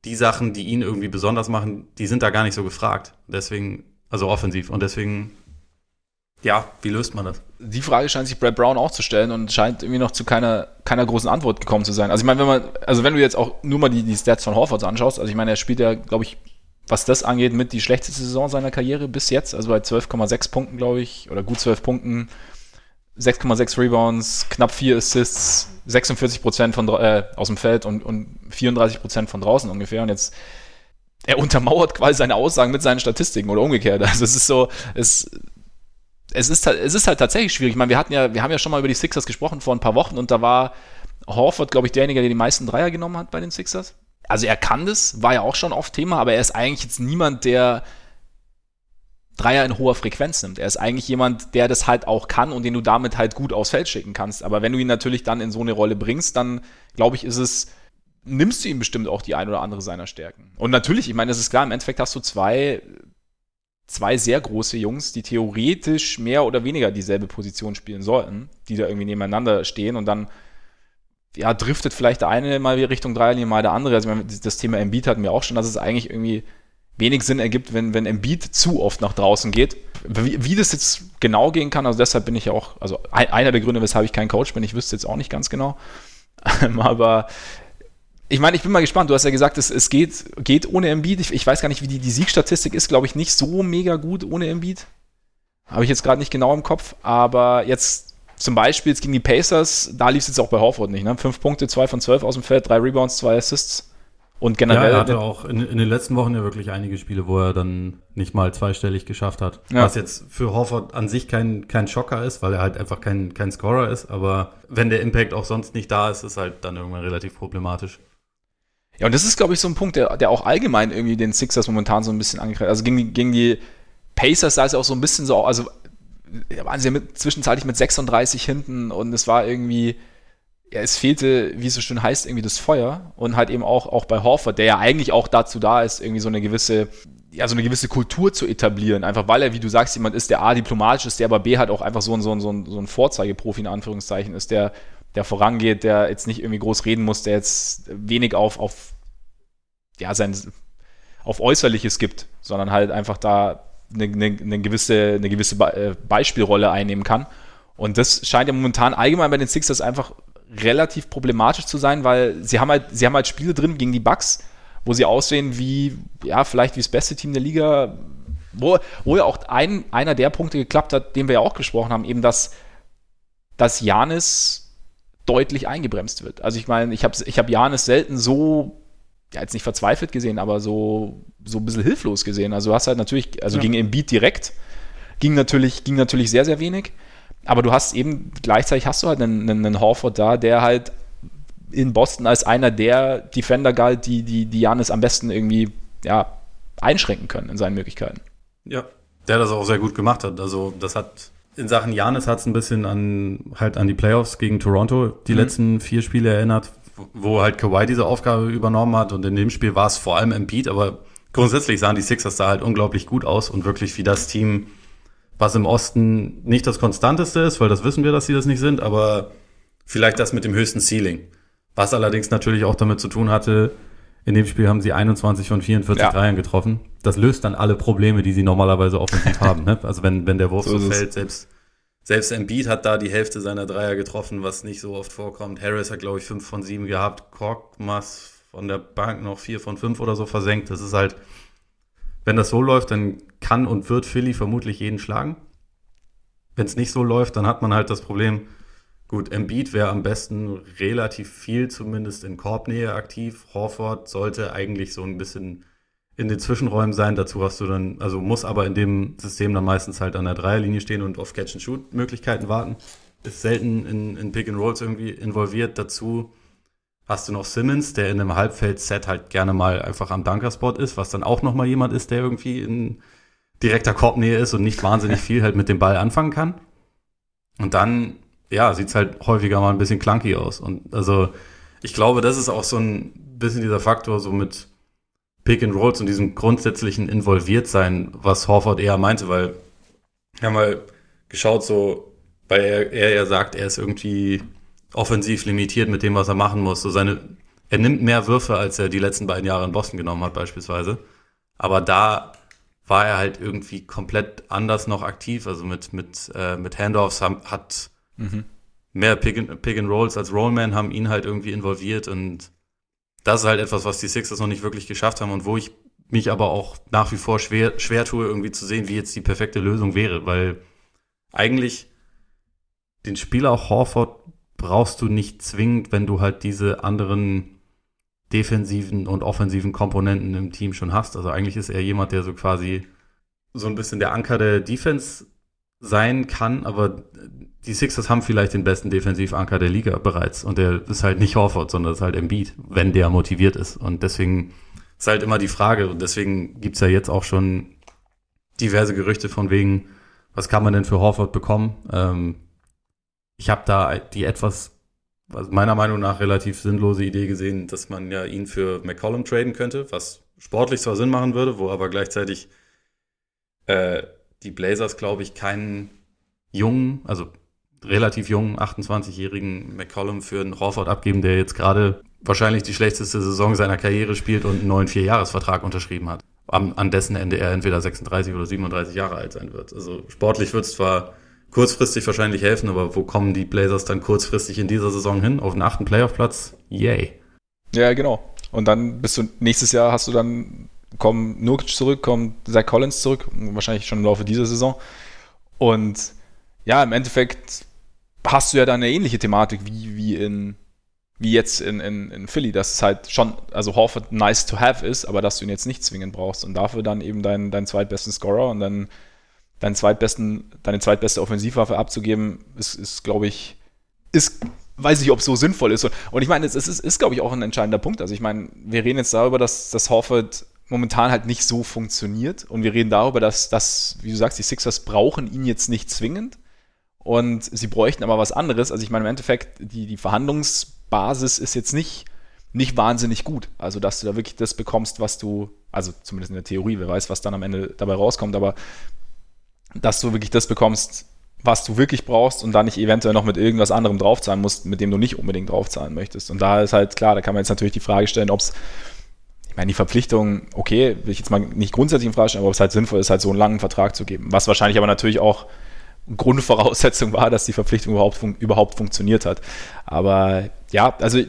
die Sachen, die ihn irgendwie besonders machen, die sind da gar nicht so gefragt. Deswegen, also offensiv. Und deswegen, ja, wie löst man das? Die Frage scheint sich Brad Brown auch zu stellen und scheint irgendwie noch zu keiner, keiner großen Antwort gekommen zu sein. Also ich meine, wenn man, also wenn du jetzt auch nur mal die, die Stats von Horford anschaust, also ich meine, er spielt ja, glaube ich, was das angeht, mit die schlechteste Saison seiner Karriere bis jetzt, also bei zwölf Komma sechs Punkten, glaube ich, oder gut zwölf Punkten, sechs Komma sechs Rebounds, knapp vier Assists, sechsundvierzig Prozent von, äh, aus dem Feld und, und vierunddreißig Prozent von draußen ungefähr. Und jetzt, er untermauert quasi seine Aussagen mit seinen Statistiken oder umgekehrt. Also es ist so, es Es ist, es ist halt tatsächlich schwierig. Ich meine, wir hatten ja, wir haben ja schon mal über die Sixers gesprochen vor ein paar Wochen und da war Horford, glaube ich, derjenige, der die meisten Dreier genommen hat bei den Sixers. Also er kann das, war ja auch schon oft Thema, aber er ist eigentlich jetzt niemand, der Dreier in hoher Frequenz nimmt. Er ist eigentlich jemand, der das halt auch kann und den du damit halt gut aufs Feld schicken kannst. Aber wenn du ihn natürlich dann in so eine Rolle bringst, dann, glaube ich, ist es, nimmst du ihm bestimmt auch die ein oder andere seiner Stärken. Und natürlich, ich meine, es ist klar, im Endeffekt hast du zwei zwei sehr große Jungs, die theoretisch mehr oder weniger dieselbe Position spielen sollten, die da irgendwie nebeneinander stehen und dann ja, driftet vielleicht der eine mal Richtung Dreierlinie, mal der andere. Also das Thema Embiid hatten wir auch schon, dass es eigentlich irgendwie wenig Sinn ergibt, wenn, wenn Embiid zu oft nach draußen geht. Wie, wie das jetzt genau gehen kann, also deshalb bin ich ja auch, also ein, einer der Gründe, weshalb ich kein Coach bin, ich wüsste jetzt auch nicht ganz genau. Aber ich meine, ich bin mal gespannt. Du hast ja gesagt, es, es geht, geht ohne Embiid. Ich, ich weiß gar nicht, wie die, die Siegstatistik ist, glaube ich, nicht so mega gut ohne Embiid. Habe ich jetzt gerade nicht genau im Kopf. Aber jetzt zum Beispiel jetzt gegen die Pacers, da lief es jetzt auch bei Horford nicht. Ne? Fünf Punkte, zwei von zwölf aus dem Feld, drei Rebounds, zwei Assists. Und generell. Ja, er hatte auch in, in den letzten Wochen ja wirklich einige Spiele, wo er dann nicht mal zweistellig geschafft hat. Ja. Was jetzt für Horford an sich kein, kein Schocker ist, weil er halt einfach kein, kein Scorer ist. Aber wenn der Impact auch sonst nicht da ist, ist halt dann irgendwann relativ problematisch. Ja, und das ist, glaube ich, so ein Punkt, der, der auch allgemein irgendwie den Sixers momentan so ein bisschen angreift. Also gegen die, gegen die Pacers sah es ja auch so ein bisschen so, also waren sie ja mit, zwischenzeitlich mit sechsunddreißig hinten und es war irgendwie. Ja, es fehlte, wie es so schön heißt, irgendwie das Feuer und halt eben auch, auch bei Horford, der ja eigentlich auch dazu da ist, irgendwie so eine gewisse, ja, so eine gewisse Kultur zu etablieren, einfach weil er, wie du sagst, jemand ist, der A, diplomatisch ist, der aber B, halt auch einfach so ein, so ein, so ein, so ein Vorzeigeprofi in Anführungszeichen ist, der, der vorangeht, der jetzt nicht irgendwie groß reden muss, der jetzt wenig auf, auf, ja, sein, auf Äußerliches gibt, sondern halt einfach da eine, eine, eine gewisse, eine gewisse Be- Beispielrolle einnehmen kann. Und das scheint ja momentan allgemein bei den Sixers einfach relativ problematisch zu sein, weil sie haben halt, sie haben halt Spiele drin gegen die Bucks, wo sie aussehen wie, ja, vielleicht wie das beste Team der Liga, wo, wo ja auch ein, einer der Punkte geklappt hat, den wir ja auch gesprochen haben, eben, dass, dass Giannis deutlich eingebremst wird. Also ich meine, ich habe ich hab Giannis selten so, ja, jetzt nicht verzweifelt gesehen, aber so, so ein bisschen hilflos gesehen. Also du hast halt natürlich, also ja. gegen Embiid direkt, ging natürlich, ging natürlich sehr, sehr wenig. Aber du hast eben, gleichzeitig hast du halt einen, einen, einen Horford da, der halt in Boston als einer der Defender galt, die, die, die Giannis am besten irgendwie, ja, einschränken können in seinen Möglichkeiten. Ja, der das auch sehr gut gemacht hat. Also das hat, in Sachen Giannis hat es ein bisschen an, halt an die Playoffs gegen Toronto, die mhm. letzten vier Spiele erinnert, wo halt Kawhi diese Aufgabe übernommen hat und in dem Spiel war es vor allem Embiid, aber grundsätzlich sahen die Sixers da halt unglaublich gut aus und wirklich wie das Team, was im Osten nicht das Konstanteste ist, weil das wissen wir, dass sie das nicht sind, aber vielleicht das mit dem höchsten Ceiling. Was allerdings natürlich auch damit zu tun hatte, in dem Spiel haben sie einundzwanzig von vierundvierzig ja. Dreiern getroffen. Das löst dann alle Probleme, die sie normalerweise offensiv haben. Ne? Also wenn, wenn der Wurf so, so fällt, selbst, selbst Embiid hat da die Hälfte seiner Dreier getroffen, was nicht so oft vorkommt. Harris hat, glaube ich, fünf von sieben gehabt. Korkmaz von der Bank noch vier von fünf oder so versenkt. Das ist halt... Wenn das so läuft, dann kann und wird Philly vermutlich jeden schlagen. Wenn es nicht so läuft, dann hat man halt das Problem, gut, Embiid wäre am besten relativ viel, zumindest in Korbnähe aktiv. Horford sollte eigentlich so ein bisschen in den Zwischenräumen sein. Dazu hast du dann, also muss aber in dem System dann meistens halt an der Dreierlinie stehen und auf Catch-and-Shoot-Möglichkeiten warten. Ist selten in, in Pick-and-Rolls irgendwie involviert. Dazu hast du noch Simmons, der in einem Halbfeld-Set halt gerne mal einfach am Dunkerspot ist, was dann auch nochmal jemand ist, der irgendwie in direkter Korbnähe ist und nicht wahnsinnig viel halt mit dem Ball anfangen kann. Und dann, ja, sieht's halt häufiger mal ein bisschen clunky aus. Und also, ich glaube, das ist auch so ein bisschen dieser Faktor, so mit Pick and Rolls und diesem grundsätzlichen Involviertsein, was Horford eher meinte, weil wir haben mal geschaut, so, weil er, er ja sagt, er ist irgendwie offensiv limitiert mit dem, was er machen muss. So seine, er nimmt mehr Würfe, als er die letzten beiden Jahre in Boston genommen hat, beispielsweise. Aber da war er halt irgendwie komplett anders noch aktiv. Also mit, mit, äh, mit Handoffs haben, hat mhm. mehr Pick and, Pick and Rolls als Rollman, haben ihn halt irgendwie involviert. Und das ist halt etwas, was die Sixers noch nicht wirklich geschafft haben und wo ich mich aber auch nach wie vor schwer, schwer tue, irgendwie zu sehen, wie jetzt die perfekte Lösung wäre. Weil eigentlich den Spieler auch Horford brauchst du nicht zwingend, wenn du halt diese anderen defensiven und offensiven Komponenten im Team schon hast. Also eigentlich ist er jemand, der so quasi so ein bisschen der Anker der Defense sein kann, aber die Sixers haben vielleicht den besten Defensivanker der Liga bereits und der ist halt nicht Horford, sondern ist halt Embiid, wenn der motiviert ist. Und deswegen ist halt immer die Frage und deswegen gibt's ja jetzt auch schon diverse Gerüchte von wegen, was kann man denn für Horford bekommen? Ähm, Ich habe da die etwas, meiner Meinung nach, relativ sinnlose Idee gesehen, dass man ja ihn für McCollum traden könnte, was sportlich zwar Sinn machen würde, wo aber gleichzeitig äh, die Blazers, glaube ich, keinen jungen, also relativ jungen, achtundzwanzigjährigen McCollum für einen Horford abgeben, der jetzt gerade wahrscheinlich die schlechteste Saison seiner Karriere spielt und einen neuen Vierjahresvertrag unterschrieben hat. an, an dessen Ende er entweder sechsunddreißig oder siebenunddreißig Jahre alt sein wird. Also sportlich wird es zwar kurzfristig wahrscheinlich helfen, aber wo kommen die Blazers dann kurzfristig in dieser Saison hin? Auf den achten Playoff-Platz? Yay. Ja, genau. Und dann bist du, nächstes Jahr hast du dann, kommen Nurkic zurück, kommt Zach Collins zurück, wahrscheinlich schon im Laufe dieser Saison. Und ja, im Endeffekt hast du ja dann eine ähnliche Thematik wie, wie in wie jetzt in, in, in Philly, dass es halt schon, also Horford nice to have ist, aber dass du ihn jetzt nicht zwingend brauchst und dafür dann eben deinen, deinen zweitbesten Scorer und dann deinen zweitbesten, deine zweitbeste Offensivwaffe abzugeben, ist, ist glaube ich, ist, weiß ich, ob es so sinnvoll ist. Und, und ich meine, es ist, ist, ist glaube ich, auch ein entscheidender Punkt. Also ich meine, wir reden jetzt darüber, dass, dass Horford momentan halt nicht so funktioniert und wir reden darüber, dass, dass, wie du sagst, die Sixers brauchen ihn jetzt nicht zwingend und sie bräuchten aber was anderes. Also ich meine, im Endeffekt, die, die Verhandlungsbasis ist jetzt nicht, nicht wahnsinnig gut. Also dass du da wirklich das bekommst, was du, also zumindest in der Theorie, wer weiß, was dann am Ende dabei rauskommt, aber dass du wirklich das bekommst, was du wirklich brauchst und da nicht eventuell noch mit irgendwas anderem draufzahlen musst, mit dem du nicht unbedingt draufzahlen möchtest. Und da ist halt klar, da kann man jetzt natürlich die Frage stellen, ob es, ich meine, die Verpflichtung, okay, will ich jetzt mal nicht grundsätzlich in Frage stellen, aber ob es halt sinnvoll ist, halt so einen langen Vertrag zu geben. Was wahrscheinlich aber natürlich auch Grundvoraussetzung war, dass die Verpflichtung überhaupt, fun- überhaupt funktioniert hat. Aber ja, also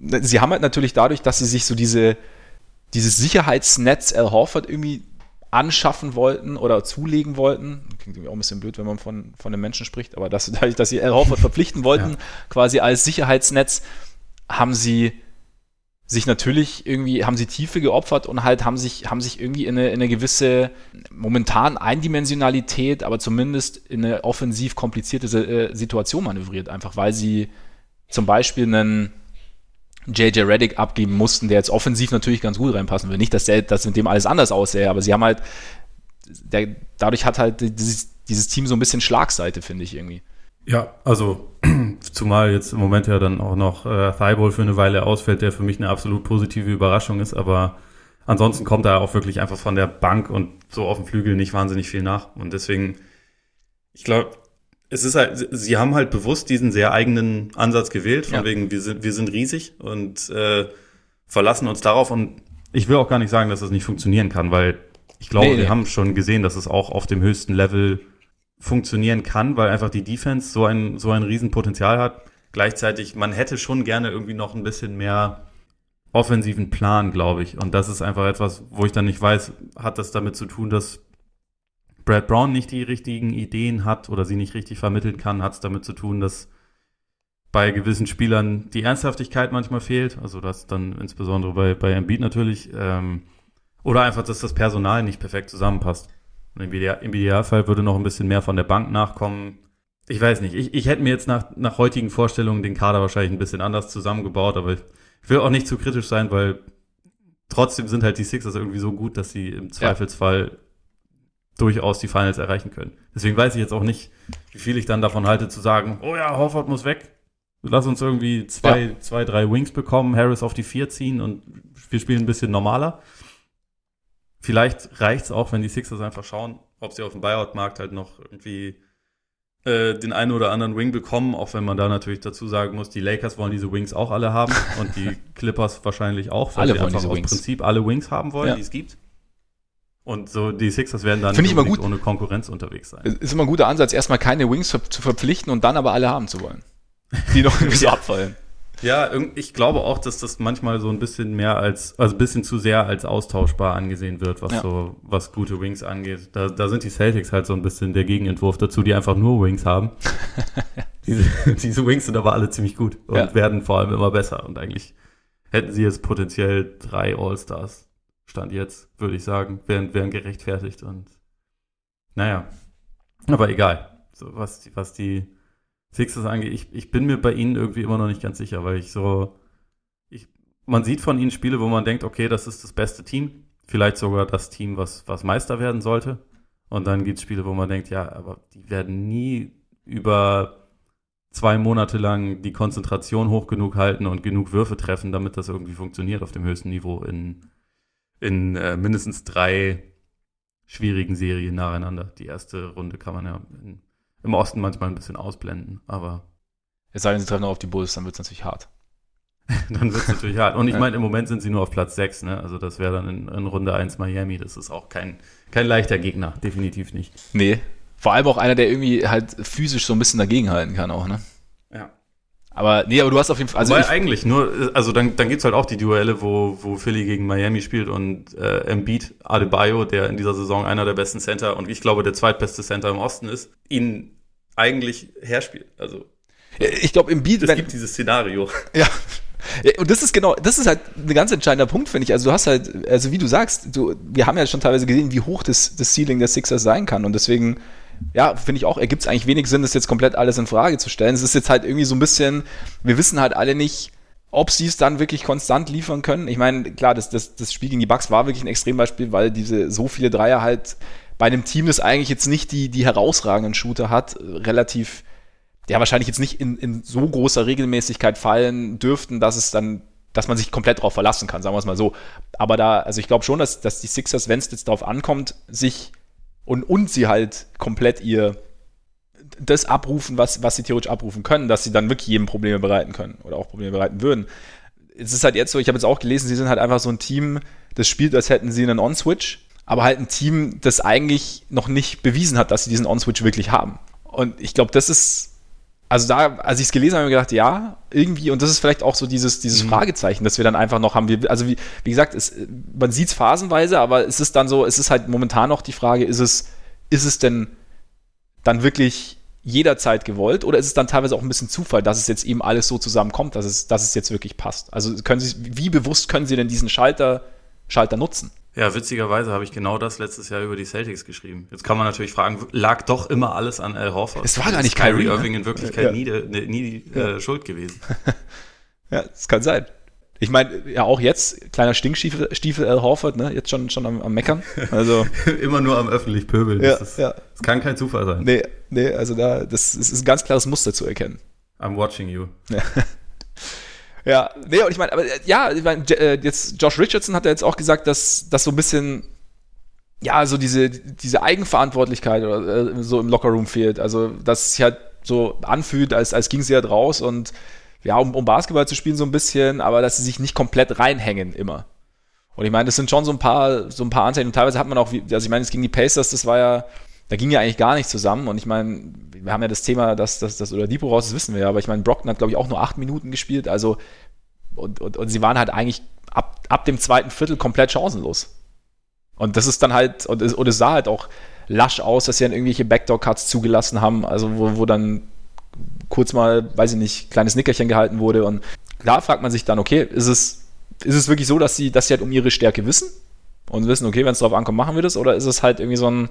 sie haben halt natürlich dadurch, dass sie sich so diese, dieses Sicherheitsnetz Al Horford irgendwie anschaffen wollten oder zulegen wollten. Klingt irgendwie auch ein bisschen blöd, wenn man von, von einem Menschen spricht, aber dass, dadurch, dass sie Al Horford verpflichten wollten, ja, quasi als Sicherheitsnetz, haben sie sich natürlich irgendwie, haben sie Tiefe geopfert und halt haben sich, haben sich irgendwie in eine, in eine gewisse, momentan Eindimensionalität, aber zumindest in eine offensiv komplizierte Situation manövriert, einfach weil sie zum Beispiel einen J J Redick abgeben mussten, der jetzt offensiv natürlich ganz gut reinpassen will. Nicht, dass der, dass mit dem alles anders aussähe, aber sie haben halt, der, dadurch hat halt dieses, dieses Team so ein bisschen Schlagseite, finde ich irgendwie. Ja, also zumal jetzt im Moment ja dann auch noch äh, Thibault für eine Weile ausfällt, der für mich eine absolut positive Überraschung ist, aber ansonsten kommt da auch wirklich einfach von der Bank und so auf dem Flügel nicht wahnsinnig viel nach und deswegen, ich glaube, es ist halt, sie haben halt bewusst diesen sehr eigenen Ansatz gewählt, von ja. wegen, wir sind, wir sind riesig und äh, verlassen uns darauf. Und ich will auch gar nicht sagen, dass das nicht funktionieren kann, weil ich glaube, nee, wir nee. haben schon gesehen, dass es auch auf dem höchsten Level funktionieren kann, weil einfach die Defense so ein, so ein Riesenpotenzial hat. Gleichzeitig, man hätte schon gerne irgendwie noch ein bisschen mehr offensiven Plan, glaube ich. Und das ist einfach etwas, wo ich dann nicht weiß, hat das damit zu tun, dass Brad Brown nicht die richtigen Ideen hat oder sie nicht richtig vermitteln kann, hat es damit zu tun, dass bei gewissen Spielern die Ernsthaftigkeit manchmal fehlt, also das dann insbesondere bei, bei Embiid natürlich, ähm, oder einfach, dass das Personal nicht perfekt zusammenpasst. Und im, Ideal, im Idealfall würde noch ein bisschen mehr von der Bank nachkommen. Ich weiß nicht, ich, ich hätte mir jetzt nach, nach heutigen Vorstellungen den Kader wahrscheinlich ein bisschen anders zusammengebaut, aber ich will auch nicht zu kritisch sein, weil trotzdem sind halt die Sixers irgendwie so gut, dass sie im Zweifelsfall ja. durchaus die Finals erreichen können. Deswegen weiß ich jetzt auch nicht, wie viel ich dann davon halte, zu sagen, oh ja, Horford muss weg, lass uns irgendwie zwei, ja. zwei drei Wings bekommen, Harris auf die vier ziehen und wir spielen ein bisschen normaler. Vielleicht reicht's auch, wenn die Sixers einfach schauen, ob sie auf dem Buyout-Markt halt noch irgendwie äh, den einen oder anderen Wing bekommen, auch wenn man da natürlich dazu sagen muss, die Lakers wollen diese Wings auch alle haben und die Clippers wahrscheinlich auch, weil alle sie einfach aus Wings. Prinzip alle Wings haben wollen, ja. die es gibt. Und so die Sixers werden dann nicht ohne Konkurrenz unterwegs sein. Ist immer ein guter Ansatz, erstmal keine Wings ver- zu verpflichten und dann aber alle haben zu wollen, die noch irgendwie so abfallen. Ja, ich glaube auch, dass das manchmal so ein bisschen mehr als, also ein bisschen zu sehr als austauschbar angesehen wird, was ja. so, was gute Wings angeht. Da, da sind die Celtics halt so ein bisschen der Gegenentwurf dazu, die einfach nur Wings haben. diese, diese Wings sind aber alle ziemlich gut und ja. werden vor allem immer besser. Und eigentlich hätten sie jetzt potenziell drei All-Stars. Stand jetzt, würde ich sagen, wären, wären gerechtfertigt und naja, aber egal, so was, die, was die Sixers angeht, ich, ich bin mir bei ihnen irgendwie immer noch nicht ganz sicher, weil ich so, ich, man sieht von ihnen Spiele, wo man denkt, okay, das ist das beste Team, vielleicht sogar das Team, was, was Meister werden sollte und dann gibt es Spiele, wo man denkt, ja, aber die werden nie über zwei Monate lang die Konzentration hoch genug halten und genug Würfe treffen, damit das irgendwie funktioniert auf dem höchsten Niveau in in äh, mindestens drei schwierigen Serien nacheinander. Die erste Runde kann man ja in, im Osten manchmal ein bisschen ausblenden, aber es sei denn, sie treffen auch auf die Bulls, dann wird es natürlich hart. dann wird es natürlich hart. Und ich meine, im Moment sind sie nur auf Platz sechs, ne? Also das wäre dann in, in Runde eins Miami. Das ist auch kein, kein leichter Gegner, definitiv nicht. Nee, vor allem auch einer, der irgendwie halt physisch so ein bisschen dagegenhalten kann auch, ne? Ja. Aber nee, aber du hast auf jeden Fall... Also Wobei eigentlich nur, also dann, dann gibt es halt auch die Duelle, wo, wo Philly gegen Miami spielt und äh, Embiid Adebayo, der in dieser Saison einer der besten Center und ich glaube der zweitbeste Center im Osten ist, ihn eigentlich herspielt. Also ich glaube Embiid... Es gibt dieses Szenario. Ja, und das ist genau, das ist halt ein ganz entscheidender Punkt, finde ich. Also du hast halt, also wie du sagst, du, wir haben ja schon teilweise gesehen, wie hoch das, das Ceiling der Sixers sein kann und deswegen... Ja, finde ich auch, ergibt es eigentlich wenig Sinn, das jetzt komplett alles in Frage zu stellen. Es ist jetzt halt irgendwie so ein bisschen, wir wissen halt alle nicht, ob sie es dann wirklich konstant liefern können. Ich meine, klar, das, das, das Spiel gegen die Bucks war wirklich ein Extrembeispiel, weil diese so viele Dreier halt bei einem Team, das eigentlich jetzt nicht die, die herausragenden Shooter hat, relativ, ja, wahrscheinlich jetzt nicht in, in so großer Regelmäßigkeit fallen dürften, dass es dann, dass man sich komplett drauf verlassen kann, sagen wir es mal so. Aber da, also ich glaube schon, dass, dass die Sixers, wenn es jetzt drauf ankommt, sich Und, und sie halt komplett ihr das abrufen, was, was sie theoretisch abrufen können, dass sie dann wirklich jedem Probleme bereiten können oder auch Probleme bereiten würden. Es ist halt jetzt so, ich habe jetzt auch gelesen, sie sind halt einfach so ein Team, das spielt, als hätten sie einen On-Switch, aber halt ein Team, das eigentlich noch nicht bewiesen hat, dass sie diesen On-Switch wirklich haben. Und ich glaube, das ist, also da, als ich es gelesen habe, habe ich gedacht, ja, irgendwie, und das ist vielleicht auch so dieses, dieses Fragezeichen, dass wir dann einfach noch haben, wir, also wie, wie gesagt, es, man sieht es phasenweise, aber es ist dann so, es ist halt momentan noch die Frage, ist es, ist es denn dann wirklich jederzeit gewollt oder ist es dann teilweise auch ein bisschen Zufall, dass es jetzt eben alles so zusammenkommt, dass es, dass es jetzt wirklich passt? Also können Sie, wie bewusst können Sie denn diesen Schalter, Schalter nutzen? Ja, witzigerweise habe ich genau das letztes Jahr über die Celtics geschrieben. Jetzt kann man natürlich fragen, lag doch immer alles an Al Horford? Es war gar nicht Kyrie Irving, ne? In Wirklichkeit ja. nie, de, nie die ja. äh, Schuld gewesen. Ja, das kann sein. Ich meine, ja auch jetzt, kleiner Stinkstiefel Stiefel Al Horford, ne? Jetzt schon, schon am, am Meckern. Also immer nur am öffentlich pöbeln. Ja, das, ja. das kann kein Zufall sein. Nee, nee also da, das, das ist ein ganz klares Muster zu erkennen. I'm watching you. Ja. Ja, nee, und ich meine, aber ja, ich mein, jetzt Josh Richardson hat ja jetzt auch gesagt, dass das so ein bisschen, ja, so diese, diese Eigenverantwortlichkeit oder äh, so im Lockerroom fehlt. Also, dass es sich halt so anfühlt, als, als ging sie halt raus und ja, um, um Basketball zu spielen so ein bisschen, aber dass sie sich nicht komplett reinhängen immer. Und ich meine, das sind schon so ein paar, so ein paar Anzeichen. Und teilweise hat man auch, also ich meine, es gegen die Pacers, das war ja, da ging ja eigentlich gar nichts zusammen. Und ich meine, wir haben ja das Thema, dass das dass Oladipo raus ist, das wissen wir ja. Aber ich meine, Brockton hat, glaube ich, auch nur acht Minuten gespielt. Also und, und, und sie waren halt eigentlich ab, ab dem zweiten Viertel komplett chancenlos. Und das ist dann halt, und es, und es sah halt auch lasch aus, dass sie dann irgendwelche Backdoor-Cuts zugelassen haben. Also wo, wo dann kurz mal, weiß ich nicht, kleines Nickerchen gehalten wurde. Und klar fragt man sich dann, okay, ist es, ist es wirklich so, dass sie, dass sie halt um ihre Stärke wissen? Und wissen, okay, wenn es drauf ankommt, machen wir das? Oder ist es halt irgendwie so ein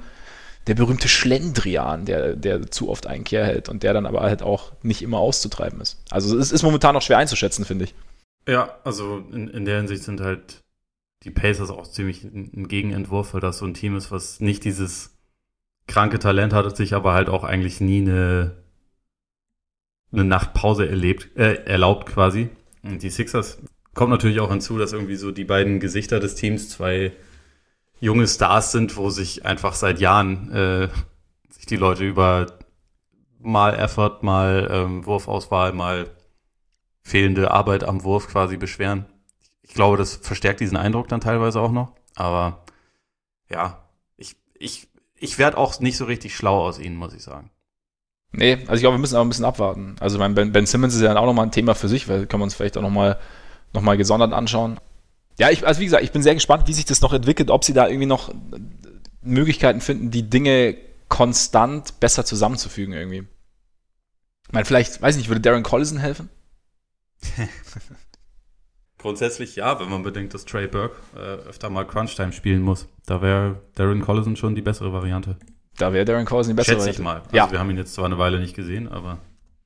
der berühmte Schlendrian, der, der zu oft einen Kehr hält und der dann aber halt auch nicht immer auszutreiben ist. Also es ist momentan noch schwer einzuschätzen, finde ich. Ja, also in, in der Hinsicht sind halt die Pacers auch ziemlich ein Gegenentwurf, weil das so ein Team ist, was nicht dieses kranke Talent hat, sich aber halt auch eigentlich nie eine, eine Nachtpause erlebt, äh, erlaubt quasi. Und die Sixers kommt natürlich auch hinzu, dass irgendwie so die beiden Gesichter des Teams zwei junge Stars sind, wo sich einfach seit Jahren äh, sich die Leute über mal Effort, mal ähm, Wurfauswahl, mal fehlende Arbeit am Wurf quasi beschweren. Ich glaube, das verstärkt diesen Eindruck dann teilweise auch noch. Aber ja, ich ich ich werde auch nicht so richtig schlau aus ihnen, muss ich sagen. Nee, also ich glaube, wir müssen aber ein bisschen abwarten. Also mein Ben, Ben Simmons ist ja dann auch nochmal ein Thema für sich, weil können wir uns vielleicht auch nochmal noch mal gesondert anschauen. Ja, ich, also wie gesagt, ich bin sehr gespannt, wie sich das noch entwickelt, ob sie da irgendwie noch Möglichkeiten finden, die Dinge konstant besser zusammenzufügen irgendwie. Ich meine, vielleicht, weiß ich nicht, würde Darren Collison helfen? Grundsätzlich ja, wenn man bedenkt, dass Trey Burke äh, öfter mal Crunchtime spielen muss. Da wäre Darren Collison schon die bessere Variante. Da wäre Darren Collison die bessere Schätze Variante. Schätze ich mal. Also ja. Wir haben ihn jetzt zwar eine Weile nicht gesehen, aber...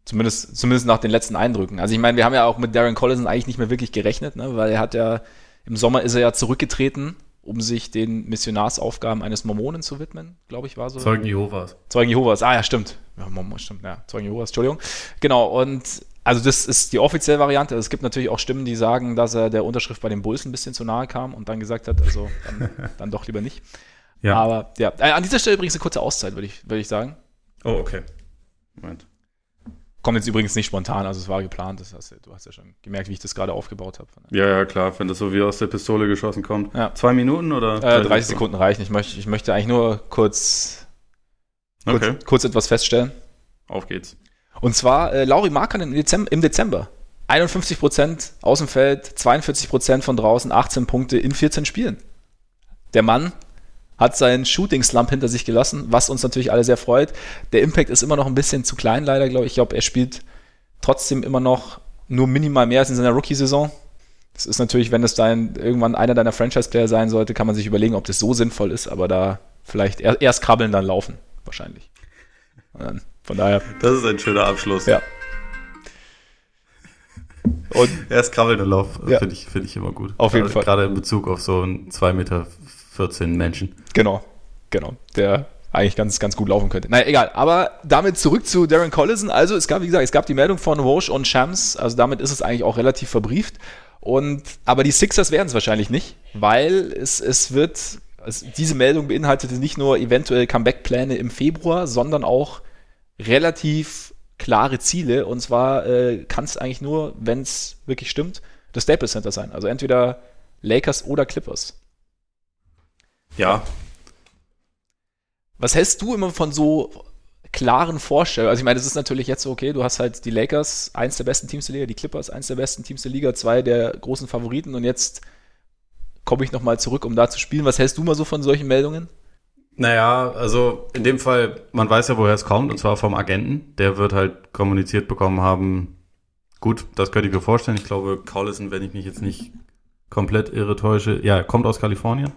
Zumindest, zumindest nach den letzten Eindrücken. Also ich meine, wir haben ja auch mit Darren Collison eigentlich nicht mehr wirklich gerechnet, ne, weil er hat ja... Im Sommer ist er ja zurückgetreten, um sich den Missionarsaufgaben eines Mormonen zu widmen, glaube ich, war so. Zeugen Jehovas. Zeugen Jehovas, ah ja, stimmt. Ja, Mormon, stimmt, ja, Zeugen Jehovas, Entschuldigung. Genau, und also das ist die offizielle Variante. Es gibt natürlich auch Stimmen, die sagen, dass er der Unterschrift bei den Bulls ein bisschen zu nahe kam und dann gesagt hat, also dann, dann doch lieber nicht. Ja. Aber ja, an dieser Stelle übrigens eine kurze Auszeit, würde ich, würde ich sagen. Oh, okay. Moment. Kommt jetzt übrigens nicht spontan, also es war geplant. Das hast du, du hast ja schon gemerkt, wie ich das gerade aufgebaut habe. Ja, ja, klar, wenn das so wie aus der Pistole geschossen kommt. Ja. Zwei Minuten oder? Äh, dreißig Sekunden reichen. Ich möchte, ich möchte eigentlich nur kurz, kurz, okay. kurz etwas feststellen. Auf geht's. Und zwar äh, Lauri Markkanen im Dezember, im Dezember. einundfünfzig Prozent aus dem Feld, zweiundvierzig Prozent von draußen, achtzehn Punkte in vierzehn Spielen. Der Mann hat seinen Shooting-Slump hinter sich gelassen, was uns natürlich alle sehr freut. Der Impact ist immer noch ein bisschen zu klein, leider, glaube ich. Ich glaube, er spielt trotzdem immer noch nur minimal mehr als in seiner Rookie-Saison. Das ist natürlich, wenn das dein, irgendwann einer deiner Franchise-Player sein sollte, kann man sich überlegen, ob das so sinnvoll ist, aber da vielleicht erst krabbeln, dann laufen, wahrscheinlich. Von daher. Das ist ein schöner Abschluss. Ja. Und erst krabbeln, dann laufen, ja. finde ich, find ich immer gut. Auf jeden gerade, Fall. Gerade in Bezug auf so einen zwei Meter vierzehn Menschen. Genau, genau. Der eigentlich ganz, ganz gut laufen könnte. Naja, egal. Aber damit zurück zu Darren Collison. Also es gab, wie gesagt, es gab die Meldung von Woj und Shams. Also damit ist es eigentlich auch relativ verbrieft. Und, aber die Sixers werden es wahrscheinlich nicht, weil es, es wird, also diese Meldung beinhaltete nicht nur eventuell Comeback-Pläne im Februar, sondern auch relativ klare Ziele. Und zwar äh, kann es eigentlich nur, wenn es wirklich stimmt, das Staples Center sein. Also entweder Lakers oder Clippers. Ja. Was hältst du immer von so klaren Vorstellungen? Also ich meine, das ist natürlich jetzt so, okay, du hast halt die Lakers, eins der besten Teams der Liga, die Clippers, eins der besten Teams der Liga, zwei der großen Favoriten und jetzt komme ich nochmal zurück, um da zu spielen. Was hältst du mal so von solchen Meldungen? Naja, also in dem Fall, man weiß ja, woher es kommt, und zwar vom Agenten. Der wird halt kommuniziert bekommen haben, gut, das könnte ich mir vorstellen. Ich glaube, Collison, wenn ich mich jetzt nicht komplett irre täusche, ja, kommt aus Kalifornien.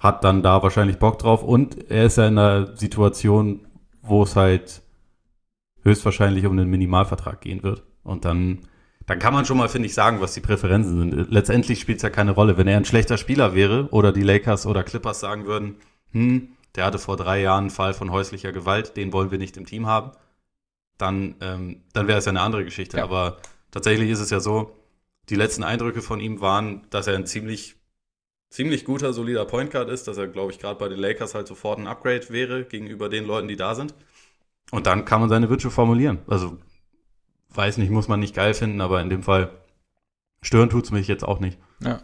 Hat dann da wahrscheinlich Bock drauf und er ist ja in einer Situation, wo es halt höchstwahrscheinlich um einen Minimalvertrag gehen wird. Und dann, dann kann man schon mal, finde ich, sagen, was die Präferenzen sind. Letztendlich spielt es ja keine Rolle. Wenn er ein schlechter Spieler wäre oder die Lakers oder Clippers sagen würden, hm, der hatte vor drei Jahren einen Fall von häuslicher Gewalt, den wollen wir nicht im Team haben, dann, ähm, dann wäre es ja eine andere Geschichte. Ja. Aber tatsächlich ist es ja so, die letzten Eindrücke von ihm waren, dass er ein ziemlich ziemlich guter, solider Point Guard ist, dass er, glaube ich, gerade bei den Lakers halt sofort ein Upgrade wäre gegenüber den Leuten, die da sind. Und dann kann man seine Wünsche formulieren. Also, weiß nicht, muss man nicht geil finden, aber in dem Fall stören tut's mich jetzt auch nicht. Ja.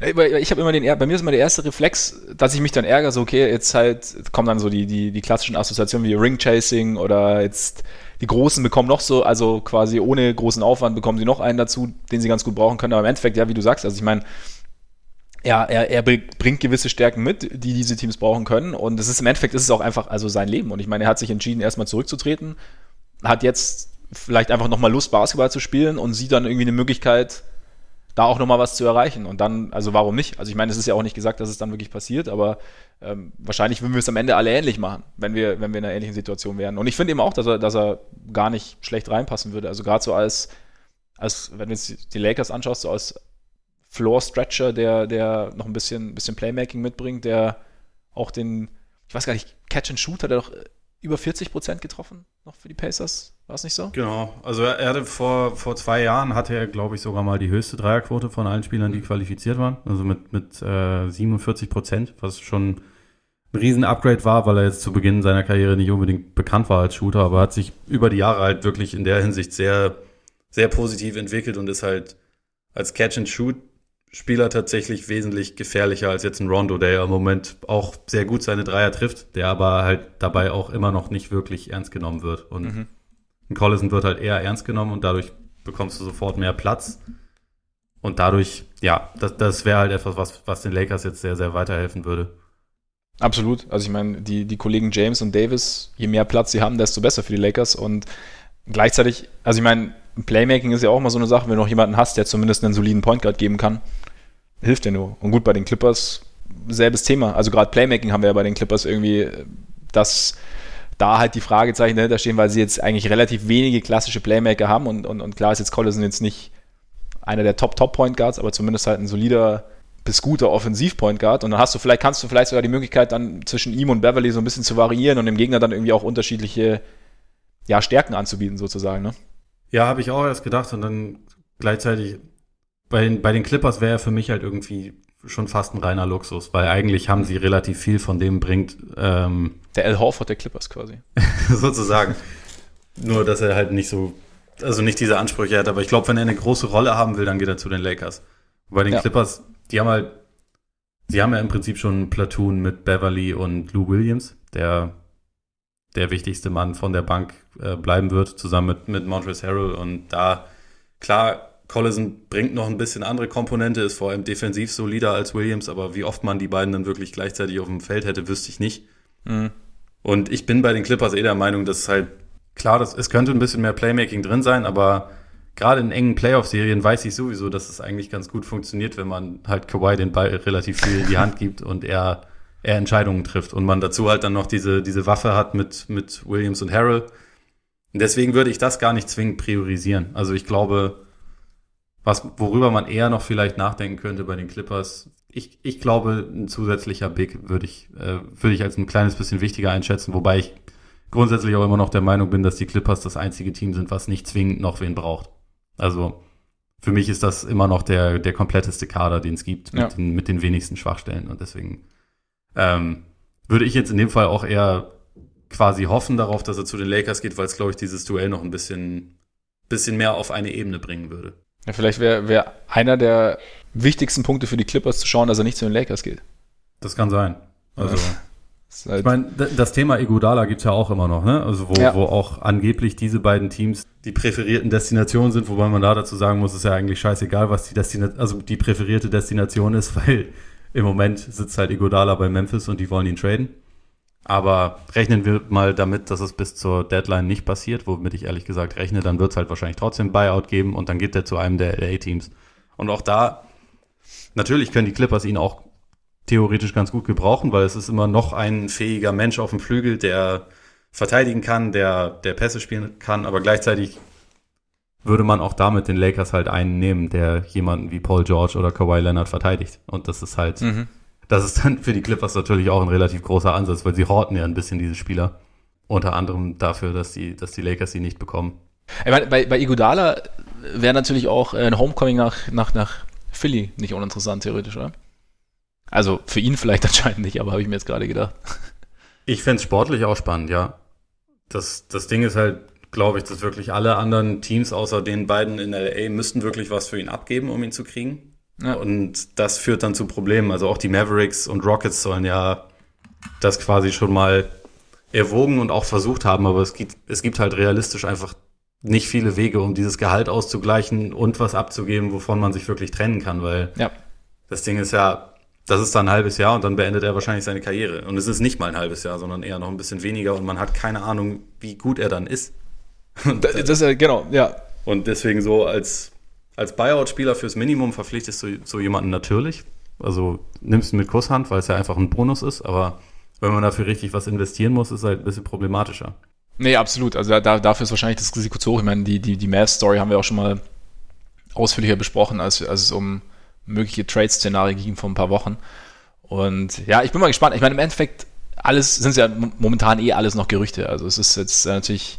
Ich habe immer den, bei mir ist immer der erste Reflex, dass ich mich dann ärgere, so okay, jetzt halt kommen dann so die, die, die klassischen Assoziationen wie Ring-Chasing oder jetzt die Großen bekommen noch so, also quasi ohne großen Aufwand bekommen sie noch einen dazu, den sie ganz gut brauchen können, aber im Endeffekt, ja, wie du sagst, also ich meine, ja, er, er bringt gewisse Stärken mit, die diese Teams brauchen können. Und es ist im Endeffekt ist es auch einfach also sein Leben. Und ich meine, er hat sich entschieden, erstmal zurückzutreten, hat jetzt vielleicht einfach nochmal Lust, Basketball zu spielen und sieht dann irgendwie eine Möglichkeit, da auch nochmal was zu erreichen. Und dann, also warum nicht? Also ich meine, es ist ja auch nicht gesagt, dass es dann wirklich passiert, aber ähm, wahrscheinlich würden wir es am Ende alle ähnlich machen, wenn wir, wenn wir in einer ähnlichen Situation wären. Und ich finde eben auch, dass er, dass er gar nicht schlecht reinpassen würde. Also gerade so als, als, wenn du jetzt die Lakers anschaust, so als Floor-Stretcher, der, der noch ein bisschen, bisschen Playmaking mitbringt, der auch den, ich weiß gar nicht, Catch-and-Shoot hat er doch über vierzig Prozent getroffen, noch für die Pacers, war es nicht so? Genau, also er hatte vor, vor zwei Jahren, hatte er, glaube ich, sogar mal die höchste Dreierquote von allen Spielern, die mhm. qualifiziert waren, also mit, mit äh, siebenundvierzig Prozent, was schon ein Riesen-Upgrade war, weil er jetzt zu Beginn seiner Karriere nicht unbedingt bekannt war als Shooter, aber hat sich über die Jahre halt wirklich in der Hinsicht sehr, sehr positiv entwickelt und ist halt als Catch-and-Shoot Spieler tatsächlich wesentlich gefährlicher als jetzt ein Rondo, der ja im Moment auch sehr gut seine Dreier trifft, der aber halt dabei auch immer noch nicht wirklich ernst genommen wird. Und mhm. ein Collison wird halt eher ernst genommen und dadurch bekommst du sofort mehr Platz. Und dadurch, ja, das, das wäre halt etwas, was, was den Lakers jetzt sehr, sehr weiterhelfen würde. Absolut. Also ich meine, die, die Kollegen James und Davis, je mehr Platz sie haben, desto besser für die Lakers. Und gleichzeitig, also ich meine, Playmaking ist ja auch immer so eine Sache, wenn du noch jemanden hast, der zumindest einen soliden Point Guard geben kann, hilft dir nur. Und gut, bei den Clippers selbes Thema. Also gerade Playmaking haben wir ja bei den Clippers irgendwie, dass da halt die Fragezeichen dahinter stehen, weil sie jetzt eigentlich relativ wenige klassische Playmaker haben und, und, und klar ist jetzt Collison jetzt nicht einer der Top-Top-Point Guards, aber zumindest halt ein solider bis guter Offensiv-Point Guard und dann hast du vielleicht, kannst du vielleicht sogar die Möglichkeit dann zwischen ihm und Beverly so ein bisschen zu variieren und dem Gegner dann irgendwie auch unterschiedliche ja, Stärken anzubieten sozusagen, ne? Ja, habe ich auch erst gedacht und dann gleichzeitig bei den, bei den Clippers wäre er für mich halt irgendwie schon fast ein reiner Luxus, weil eigentlich haben sie relativ viel von dem bringt. Ähm, der Al Horford der Clippers quasi. sozusagen. Nur, dass er halt nicht so also nicht diese Ansprüche hat, aber ich glaube, wenn er eine große Rolle haben will, dann geht er zu den Lakers. Bei den ja. Clippers, die haben halt, sie haben ja im Prinzip schon ein Platoon mit Beverly und Lou Williams, der der wichtigste Mann von der Bank äh, bleiben wird, zusammen mit, mit Montrezl Harrell. Und da, klar, Collison bringt noch ein bisschen andere Komponente, ist vor allem defensiv solider als Williams, aber wie oft man die beiden dann wirklich gleichzeitig auf dem Feld hätte, wüsste ich nicht. Mhm. Und ich bin bei den Clippers eh der Meinung, dass es halt, klar, das, es könnte ein bisschen mehr Playmaking drin sein, aber gerade in engen Playoff-Serien weiß ich sowieso, dass es eigentlich ganz gut funktioniert, wenn man halt Kawhi den Ball relativ viel in die Hand gibt und er er Entscheidungen trifft und man dazu halt dann noch diese, diese Waffe hat mit, mit Williams und Harrell. Deswegen würde ich das gar nicht zwingend priorisieren. Also ich glaube, was, worüber man eher noch vielleicht nachdenken könnte bei den Clippers, ich, ich glaube, ein zusätzlicher Big würde ich, äh, würde ich als ein kleines bisschen wichtiger einschätzen, wobei ich grundsätzlich auch immer noch der Meinung bin, dass die Clippers das einzige Team sind, was nicht zwingend noch wen braucht. Also für mich ist das immer noch der, der kompletteste Kader, den es gibt, mit, ja. den, mit den wenigsten Schwachstellen und deswegen Ähm, würde ich jetzt in dem Fall auch eher quasi hoffen darauf, dass er zu den Lakers geht, weil es, glaube ich, dieses Duell noch ein bisschen, bisschen mehr auf eine Ebene bringen würde. Ja, vielleicht wäre wär einer der wichtigsten Punkte für die Clippers zu schauen, dass er nicht zu den Lakers geht. Das kann sein. Also, halt ich meine, d- das Thema Iguodala gibt es ja auch immer noch, ne? Also wo, ja. wo auch angeblich diese beiden Teams die präferierten Destinationen sind, wobei man da dazu sagen muss, ist ja eigentlich scheißegal, was die Destina- also die präferierte Destination ist, weil im Moment sitzt halt Iguodala bei Memphis und die wollen ihn traden. Aber rechnen wir mal damit, dass es bis zur Deadline nicht passiert, womit ich ehrlich gesagt rechne, dann wird es halt wahrscheinlich trotzdem Buyout geben und dann geht der zu einem der L A-Teams. Und auch da, natürlich können die Clippers ihn auch theoretisch ganz gut gebrauchen, weil es ist immer noch ein fähiger Mensch auf dem Flügel, der verteidigen kann, der, der Pässe spielen kann, aber gleichzeitig würde man auch damit den Lakers halt einen nehmen, der jemanden wie Paul George oder Kawhi Leonard verteidigt. Und das ist halt, mhm. das ist dann für die Clippers natürlich auch ein relativ großer Ansatz, weil sie horten ja ein bisschen diese Spieler. Unter anderem dafür, dass die, dass die Lakers sie nicht bekommen. Ich meine, bei, bei Iguodala wäre natürlich auch ein Homecoming nach, nach, nach Philly nicht uninteressant, theoretisch, oder? Also für ihn vielleicht anscheinend nicht, aber habe ich mir jetzt gerade gedacht. Ich fände es sportlich auch spannend, ja. Das, das Ding ist halt, glaube ich, dass wirklich alle anderen Teams außer den beiden in L A müssten wirklich was für ihn abgeben, um ihn zu kriegen. Ja. Und das führt dann zu Problemen. Also auch die Mavericks und Rockets sollen ja das quasi schon mal erwogen und auch versucht haben. Aber es gibt, es gibt halt realistisch einfach nicht viele Wege, um dieses Gehalt auszugleichen und was abzugeben, wovon man sich wirklich trennen kann. Weil ja. das Ding ist ja, das ist dann ein halbes Jahr und dann beendet er wahrscheinlich seine Karriere. Und es ist nicht mal ein halbes Jahr, sondern eher noch ein bisschen weniger. Und man hat keine Ahnung, wie gut er dann ist. Und das, das, genau, ja. Und deswegen so als, als Buyout-Spieler fürs Minimum verpflichtest du so jemanden natürlich. Also nimmst du mit Kusshand, weil es ja einfach ein Bonus ist. Aber wenn man dafür richtig was investieren muss, ist es halt ein bisschen problematischer. Nee, absolut. Also da, dafür ist wahrscheinlich das Risiko zu hoch. Ich meine, die, die, die Mavs-Story haben wir auch schon mal ausführlicher besprochen, als, als es um mögliche Trade-Szenarien ging vor ein paar Wochen. Und ja, ich bin mal gespannt. Ich meine, im Endeffekt alles sind es ja momentan eh alles noch Gerüchte. Also es ist jetzt natürlich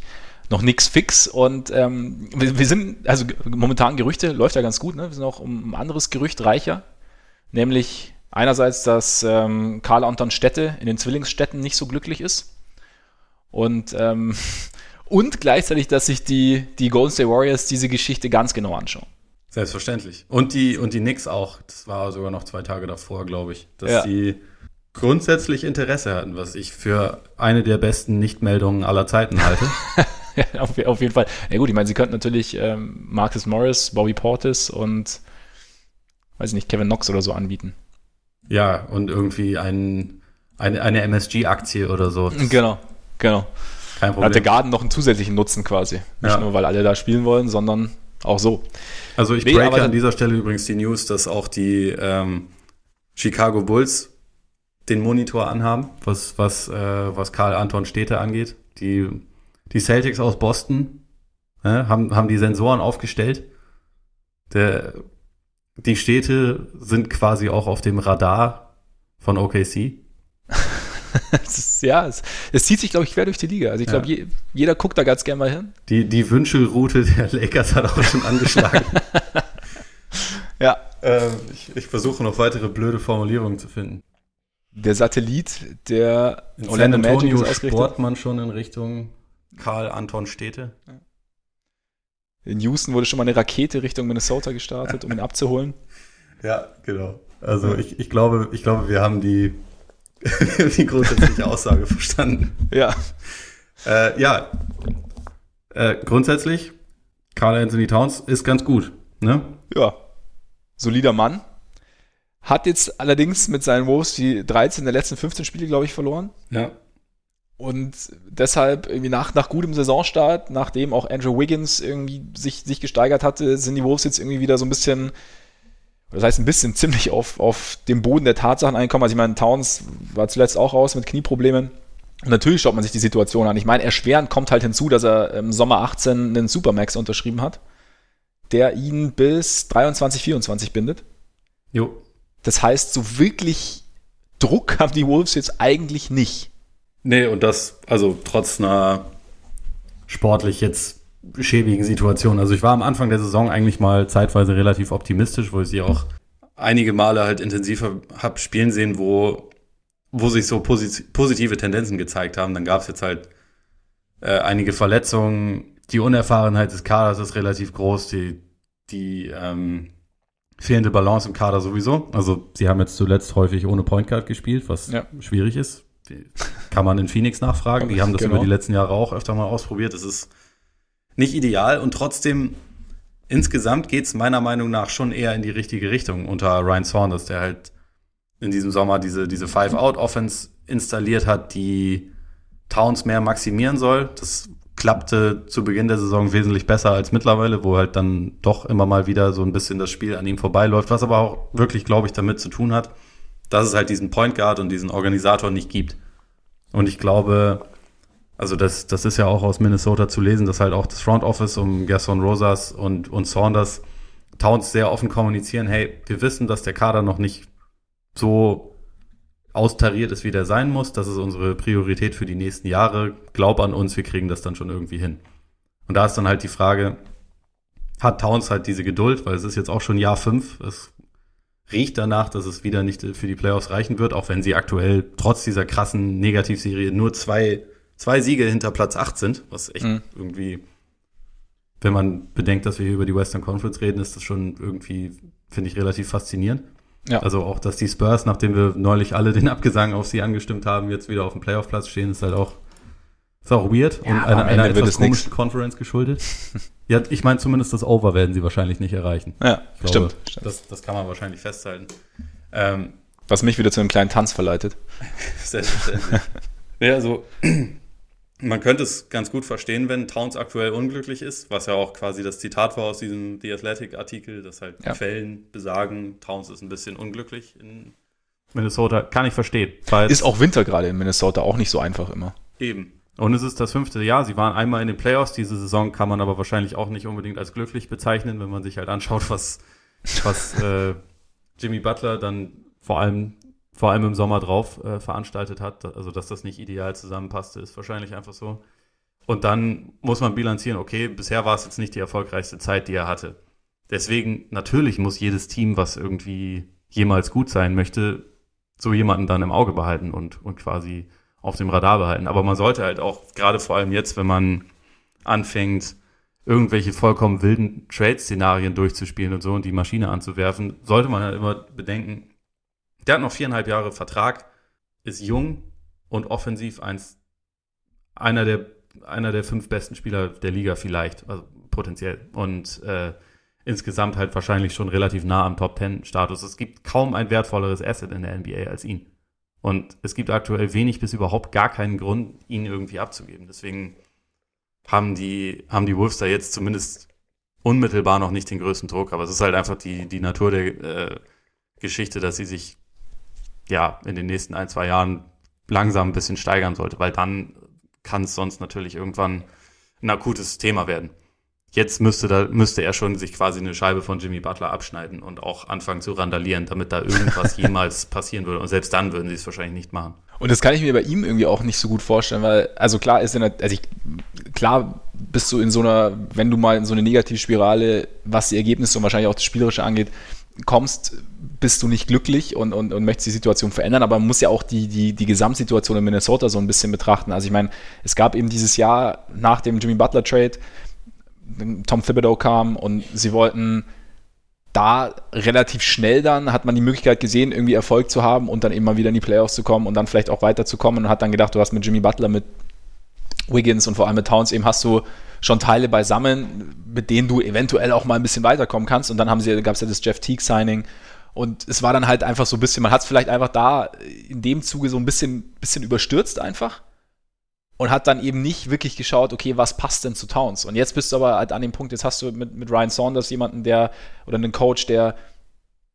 noch nichts fix und ähm, wir, wir sind, also momentan Gerüchte, läuft ja ganz gut, ne? Wir sind auch um ein anderes Gerücht reicher, nämlich einerseits, dass ähm, Karl-Anton Städte in den Zwillingsstädten nicht so glücklich ist und ähm, und gleichzeitig, dass sich die, die Golden State Warriors diese Geschichte ganz genau anschauen. Selbstverständlich. Und die, und die Knicks auch, das war sogar noch zwei Tage davor, glaube ich, dass ja. die grundsätzlich Interesse hatten, was ich für eine der besten Nichtmeldungen aller Zeiten halte. Ja, auf, auf jeden Fall. Ja gut, ich meine, sie könnten natürlich ähm, Marcus Morris, Bobby Portis und weiß ich nicht, Kevin Knox oder so anbieten. Ja, und irgendwie ein, eine, eine M S G-Aktie oder so. Das genau, genau. Kein Problem. Hat der Garden noch einen zusätzlichen Nutzen quasi. Nicht ja. nur, weil alle da spielen wollen, sondern auch so. Also ich nee, breake an dieser Stelle übrigens die News, dass auch die ähm, Chicago Bulls den Monitor anhaben, was, was, äh, was Karl-Anton Städte angeht. Die Die Celtics aus Boston äh, haben, haben die Sensoren aufgestellt. Der, die Städte sind quasi auch auf dem Radar von O K C. Das ist, ja, es, es zieht sich, glaube ich, quer durch die Liga. Also ich glaube, ja. je, jeder guckt da ganz gerne mal hin. Die, die Wünschelroute der Lakers hat auch schon angeschlagen. Ja. Ähm, ich, ich versuche noch weitere blöde Formulierungen zu finden. Der Satellit, der in Orlando Magic ist ausgerichtet. Sportmann schon in Richtung Karl-Anton Städte. In Houston wurde schon mal eine Rakete Richtung Minnesota gestartet, um ihn abzuholen. Ja, genau. Also mhm. ich, ich glaube, ich glaube, wir haben die, die grundsätzliche Aussage verstanden. Ja. Äh, ja. Äh, grundsätzlich, Karl Anthony Towns ist ganz gut, ne? Ja. Solider Mann. Hat jetzt allerdings mit seinen Wolves die dreizehn der letzten fünfzehn Spiele, glaube ich, verloren. Ja. Und deshalb irgendwie nach, nach gutem Saisonstart, nachdem auch Andrew Wiggins irgendwie sich, sich gesteigert hatte, sind die Wolves jetzt irgendwie wieder so ein bisschen, das heißt ein bisschen ziemlich auf, auf dem Boden der Tatsachen einkommen. Also ich meine, Towns war zuletzt auch raus mit Knieproblemen. Und natürlich schaut man sich die Situation an. Ich meine, erschwerend kommt halt hinzu, dass er im Sommer achtzehn einen Supermax unterschrieben hat, der ihn bis dreiundzwanzig, vierundzwanzig bindet. Jo. Das heißt, so wirklich Druck haben die Wolves jetzt eigentlich nicht. Nee, und das, also trotz einer sportlich jetzt schäbigen Situation. Also ich war am Anfang der Saison eigentlich mal zeitweise relativ optimistisch, wo ich sie auch einige Male halt intensiver habe spielen sehen, wo, wo sich so posit- positive Tendenzen gezeigt haben. Dann gab es jetzt halt äh, einige Verletzungen. Die Unerfahrenheit des Kaders ist relativ groß. Die, die ähm, fehlende Balance im Kader sowieso. Also sie haben jetzt zuletzt häufig ohne Point Guard gespielt, was ja. schwierig ist. Kann man in Phoenix nachfragen. Die haben das genau. über die letzten Jahre auch öfter mal ausprobiert. Es ist nicht ideal und trotzdem insgesamt geht es meiner Meinung nach schon eher in die richtige Richtung unter Ryan Saunders, der halt in diesem Sommer diese, diese Five-Out-Offense installiert hat, die Towns mehr maximieren soll. Das klappte zu Beginn der Saison wesentlich besser als mittlerweile, wo halt dann doch immer mal wieder so ein bisschen das Spiel an ihm vorbeiläuft, was aber auch wirklich, glaube ich, damit zu tun hat, dass es halt diesen Point Guard und diesen Organisator nicht gibt. Und ich glaube, also das, das ist ja auch aus Minnesota zu lesen, dass halt auch das Front Office um Gerson Rosas und, und Saunders Towns sehr offen kommunizieren, hey, wir wissen, dass der Kader noch nicht so austariert ist, wie der sein muss. Das ist unsere Priorität für die nächsten Jahre. Glaub an uns, wir kriegen das dann schon irgendwie hin. Und da ist dann halt die Frage, hat Towns halt diese Geduld, weil es ist jetzt auch schon Jahr fünf, es riecht danach, dass es wieder nicht für die Playoffs reichen wird, auch wenn sie aktuell trotz dieser krassen Negativserie nur zwei, zwei Siege hinter Platz acht sind, was echt mhm. irgendwie, wenn man bedenkt, dass wir hier über die Western Conference reden, ist das schon irgendwie, finde ich, relativ faszinierend. Ja. Also auch, dass die Spurs, nachdem wir neulich alle den Abgesang auf sie angestimmt haben, jetzt wieder auf dem Playoff-Platz stehen, ist halt auch, ist auch weird ja, und einer, einer etwas komischen Conference geschuldet. Ja, ich meine, zumindest das Over werden sie wahrscheinlich nicht erreichen. Ja, ich glaube, stimmt. stimmt. Das, das kann man wahrscheinlich festhalten. Ähm, Was mich wieder zu einem kleinen Tanz verleitet. Selbstverständlich. Ja, also man könnte es ganz gut verstehen, wenn Towns aktuell unglücklich ist, was ja auch quasi das Zitat war aus diesem The Athletic-Artikel, dass halt ja. Quellen besagen, Towns ist ein bisschen unglücklich in Minnesota. Kann ich verstehen. Ist auch Winter gerade in Minnesota auch nicht so einfach immer. Eben. Und es ist das fünfte Jahr. Sie waren einmal in den Playoffs. Diese Saison kann man aber wahrscheinlich auch nicht unbedingt als glücklich bezeichnen, wenn man sich halt anschaut, was, was äh, Jimmy Butler dann vor allem, vor allem im Sommer drauf äh, veranstaltet hat. Also, dass das nicht ideal zusammenpasste, ist wahrscheinlich einfach so. Und dann muss man bilanzieren, okay, bisher war es jetzt nicht die erfolgreichste Zeit, die er hatte. Deswegen, natürlich muss jedes Team, was irgendwie jemals gut sein möchte, so jemanden dann im Auge behalten und, und quasi auf dem Radar behalten. Aber man sollte halt auch, gerade vor allem jetzt, wenn man anfängt, irgendwelche vollkommen wilden Trade-Szenarien durchzuspielen und so und die Maschine anzuwerfen, sollte man halt immer bedenken, der hat noch viereinhalb Jahre Vertrag, ist jung und offensiv eins, einer der, einer der fünf besten Spieler der Liga vielleicht, also potenziell. Und äh, insgesamt halt wahrscheinlich schon relativ nah am Top-Ten-Status. Es gibt kaum ein wertvolleres Asset in der N B A als ihn. Und es gibt aktuell wenig bis überhaupt gar keinen Grund, ihn irgendwie abzugeben. Deswegen haben die, haben die Wolves da jetzt zumindest unmittelbar noch nicht den größten Druck. Aber es ist halt einfach die, die Natur der äh, Geschichte, dass sie sich ja in den nächsten ein, zwei Jahren langsam ein bisschen steigern sollte. Weil dann kann es sonst natürlich irgendwann ein akutes Thema werden. Jetzt müsste, da, müsste er schon sich quasi eine Scheibe von Jimmy Butler abschneiden und auch anfangen zu randalieren, damit da irgendwas jemals passieren würde. Und selbst dann würden sie es wahrscheinlich nicht machen. Und das kann ich mir bei ihm irgendwie auch nicht so gut vorstellen, weil, also klar ist, in der, also ich, klar bist du in so einer, wenn du mal in so eine Negativspirale, was die Ergebnisse und wahrscheinlich auch das Spielerische angeht, kommst, bist du nicht glücklich und, und, und möchtest die Situation verändern, aber man muss ja auch die, die, die Gesamtsituation in Minnesota so ein bisschen betrachten. Also ich meine, es gab eben dieses Jahr nach dem Jimmy Butler Trade Tom Thibodeau kam und sie wollten da relativ schnell dann, hat man die Möglichkeit gesehen, irgendwie Erfolg zu haben und dann eben mal wieder in die Playoffs zu kommen und dann vielleicht auch weiterzukommen und hat dann gedacht, du hast mit Jimmy Butler, mit Wiggins und vor allem mit Towns eben hast du schon Teile beisammen, mit denen du eventuell auch mal ein bisschen weiterkommen kannst und dann haben sie, gab es ja das Jeff Teague-Signing und es war dann halt einfach so ein bisschen, man hat es vielleicht einfach da in dem Zuge so ein bisschen, bisschen überstürzt einfach und hat dann eben nicht wirklich geschaut, okay, was passt denn zu Towns? Und jetzt bist du aber halt an dem Punkt, jetzt hast du mit, mit Ryan Saunders jemanden, der oder einen Coach, der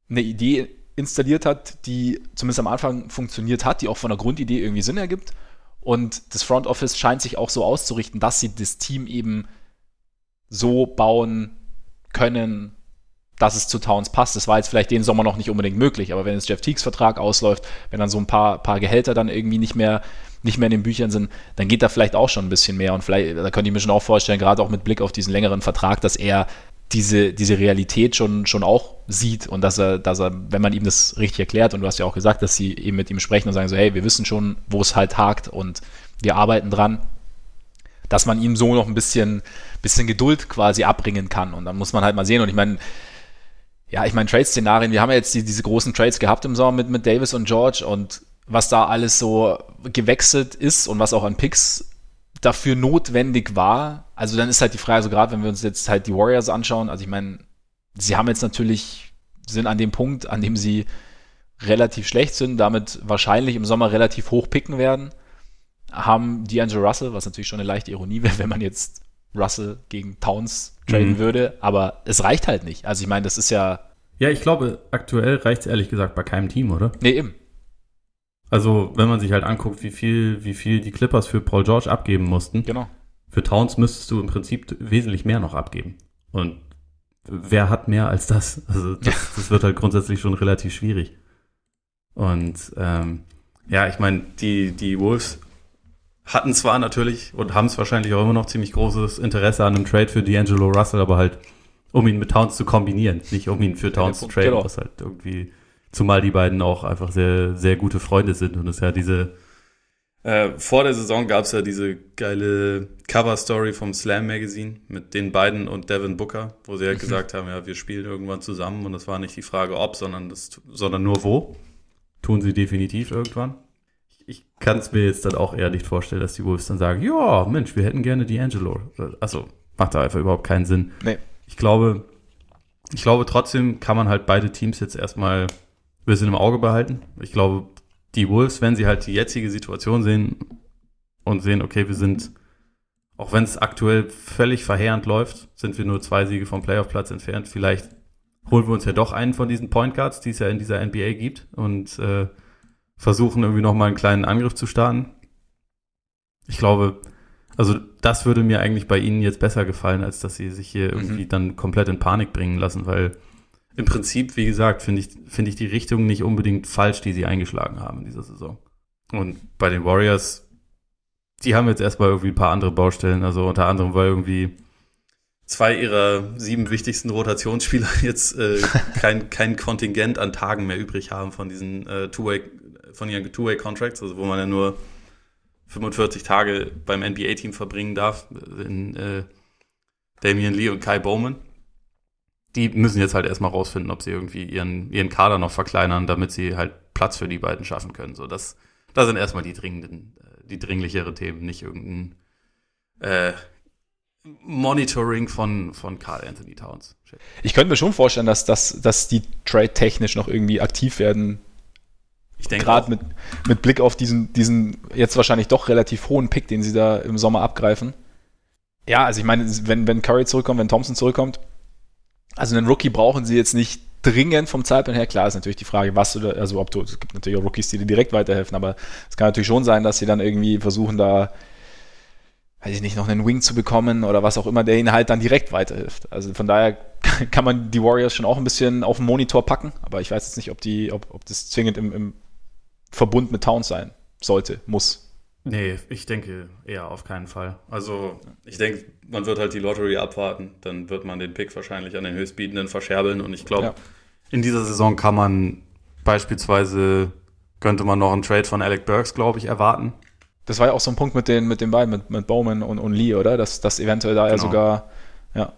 eine Idee installiert hat, die zumindest am Anfang funktioniert hat, die auch von der Grundidee irgendwie Sinn ergibt. Und das Front Office scheint sich auch so auszurichten, dass sie das Team eben so bauen können, dass es zu Towns passt. Das war jetzt vielleicht den Sommer noch nicht unbedingt möglich, aber wenn jetzt Jeff Teagues Vertrag ausläuft, wenn dann so ein paar, paar Gehälter dann irgendwie nicht mehr, nicht mehr in den Büchern sind, dann geht da vielleicht auch schon ein bisschen mehr. Und vielleicht, da könnte ich mir schon auch vorstellen, gerade auch mit Blick auf diesen längeren Vertrag, dass er diese, diese Realität schon, schon auch sieht und dass er, dass er, wenn man ihm das richtig erklärt, und du hast ja auch gesagt, dass sie eben mit ihm sprechen und sagen so, hey, wir wissen schon, wo es halt hakt und wir arbeiten dran, dass man ihm so noch ein bisschen, bisschen Geduld quasi abbringen kann. Und dann muss man halt mal sehen. Und ich meine, ja, ich meine, Trade-Szenarien, wir haben ja jetzt die, diese großen Trades gehabt im Sommer mit, mit Davis und George und was da alles so gewechselt ist und was auch an Picks dafür notwendig war. Also dann ist halt die Frage, so gerade wenn wir uns jetzt halt die Warriors anschauen, also ich meine, sie haben jetzt natürlich, sind an dem Punkt, an dem sie relativ schlecht sind, damit wahrscheinlich im Sommer relativ hoch picken werden, haben D'Angelo Russell, was natürlich schon eine leichte Ironie wäre, wenn man jetzt Russell gegen Towns traden mhm. würde, aber es reicht halt nicht. Also ich meine, das ist ja... Ja, ich glaube, aktuell reicht es ehrlich gesagt bei keinem Team, oder? Nee, eben. Also, wenn man sich halt anguckt, wie viel, wie viel die Clippers für Paul George abgeben mussten. Genau. Für Towns müsstest du im Prinzip wesentlich mehr noch abgeben. Und wer hat mehr als das? Also, das, ja. das wird halt grundsätzlich schon relativ schwierig. Und, ähm, ja, ich meine, die, die Wolves hatten zwar natürlich und haben es wahrscheinlich auch immer noch ziemlich großes Interesse an einem Trade für D'Angelo Russell, aber halt, um ihn mit Towns zu kombinieren, nicht um ihn für Towns zu traden, was halt irgendwie... Zumal die beiden auch einfach sehr, sehr gute Freunde sind. Und es ja diese, äh, vor der Saison gab es ja diese geile Cover-Story vom Slam Magazine mit den beiden und Devin Booker, wo sie halt mhm. gesagt haben, ja, wir spielen irgendwann zusammen. Und das war nicht die Frage ob, sondern, das, sondern nur wo. Tun sie definitiv irgendwann. Ich kann es mir jetzt dann auch eher nicht vorstellen, dass die Wolves dann sagen, ja, Mensch, wir hätten gerne D'Angelo. Also macht da einfach überhaupt keinen Sinn. Nee. Ich glaube, ich glaube trotzdem kann man halt beide Teams jetzt erstmal... Wir sind im Auge behalten. Ich glaube, die Wolves, wenn sie halt die jetzige Situation sehen und sehen, okay, wir sind, auch wenn es aktuell völlig verheerend läuft, sind wir nur zwei Siege vom Playoff-Platz entfernt. Vielleicht holen wir uns ja doch einen von diesen Point Guards, die es ja in dieser N B A gibt und äh, versuchen irgendwie nochmal einen kleinen Angriff zu starten. Ich glaube, also das würde mir eigentlich bei ihnen jetzt besser gefallen, als dass sie sich hier mhm. irgendwie dann komplett in Panik bringen lassen, weil im Prinzip, wie gesagt, finde ich, finde ich die Richtung nicht unbedingt falsch, die sie eingeschlagen haben in dieser Saison. Und bei den Warriors, die haben jetzt erstmal irgendwie ein paar andere Baustellen. Also unter anderem, weil irgendwie zwei ihrer sieben wichtigsten Rotationsspieler jetzt äh, kein, kein Kontingent an Tagen mehr übrig haben von diesen äh, Two-Way, von ihren Two-Way-Contracts, also wo man ja nur fünfundvierzig Tage beim N B A-Team verbringen darf, in äh, Damian Lee und Kai Bowman. Die müssen jetzt halt erstmal rausfinden, ob sie irgendwie ihren, ihren Kader noch verkleinern, damit sie halt Platz für die beiden schaffen können. So, das, das sind erstmal die dringenden, die dringlicheren Themen, nicht irgendein äh, Monitoring von, von Karl Anthony Towns. Ich könnte mir schon vorstellen, dass, dass, dass die trade-technisch noch irgendwie aktiv werden. Ich denke gerade mit, mit Blick auf diesen, diesen jetzt wahrscheinlich doch relativ hohen Pick, den sie da im Sommer abgreifen. Ja, also ich meine, wenn, wenn Curry zurückkommt, wenn Thompson zurückkommt, also einen Rookie brauchen sie jetzt nicht dringend vom Zeitplan her. Klar ist natürlich die Frage, was du da, also ob du, es gibt natürlich auch Rookies, die dir direkt weiterhelfen, aber es kann natürlich schon sein, dass sie dann irgendwie versuchen, da, weiß ich nicht, noch einen Wing zu bekommen oder was auch immer, der ihnen halt dann direkt weiterhilft. Also von daher kann man die Warriors schon auch ein bisschen auf den Monitor packen, aber ich weiß jetzt nicht, ob die, ob, ob das zwingend im, im Verbund mit Towns sein sollte, muss. Nee, ich denke eher auf keinen Fall. Also ich denke, man wird halt die Lottery abwarten. Dann wird man den Pick wahrscheinlich an den Höchstbietenden verscherbeln. Und ich glaube, ja. in dieser Saison kann man beispielsweise, könnte man noch einen Trade von Alec Burks, glaube ich, erwarten. Das war ja auch so ein Punkt mit den, mit den beiden, mit, mit Bowman und, und Lee, oder? Dass das eventuell da genau. ja sogar Ja.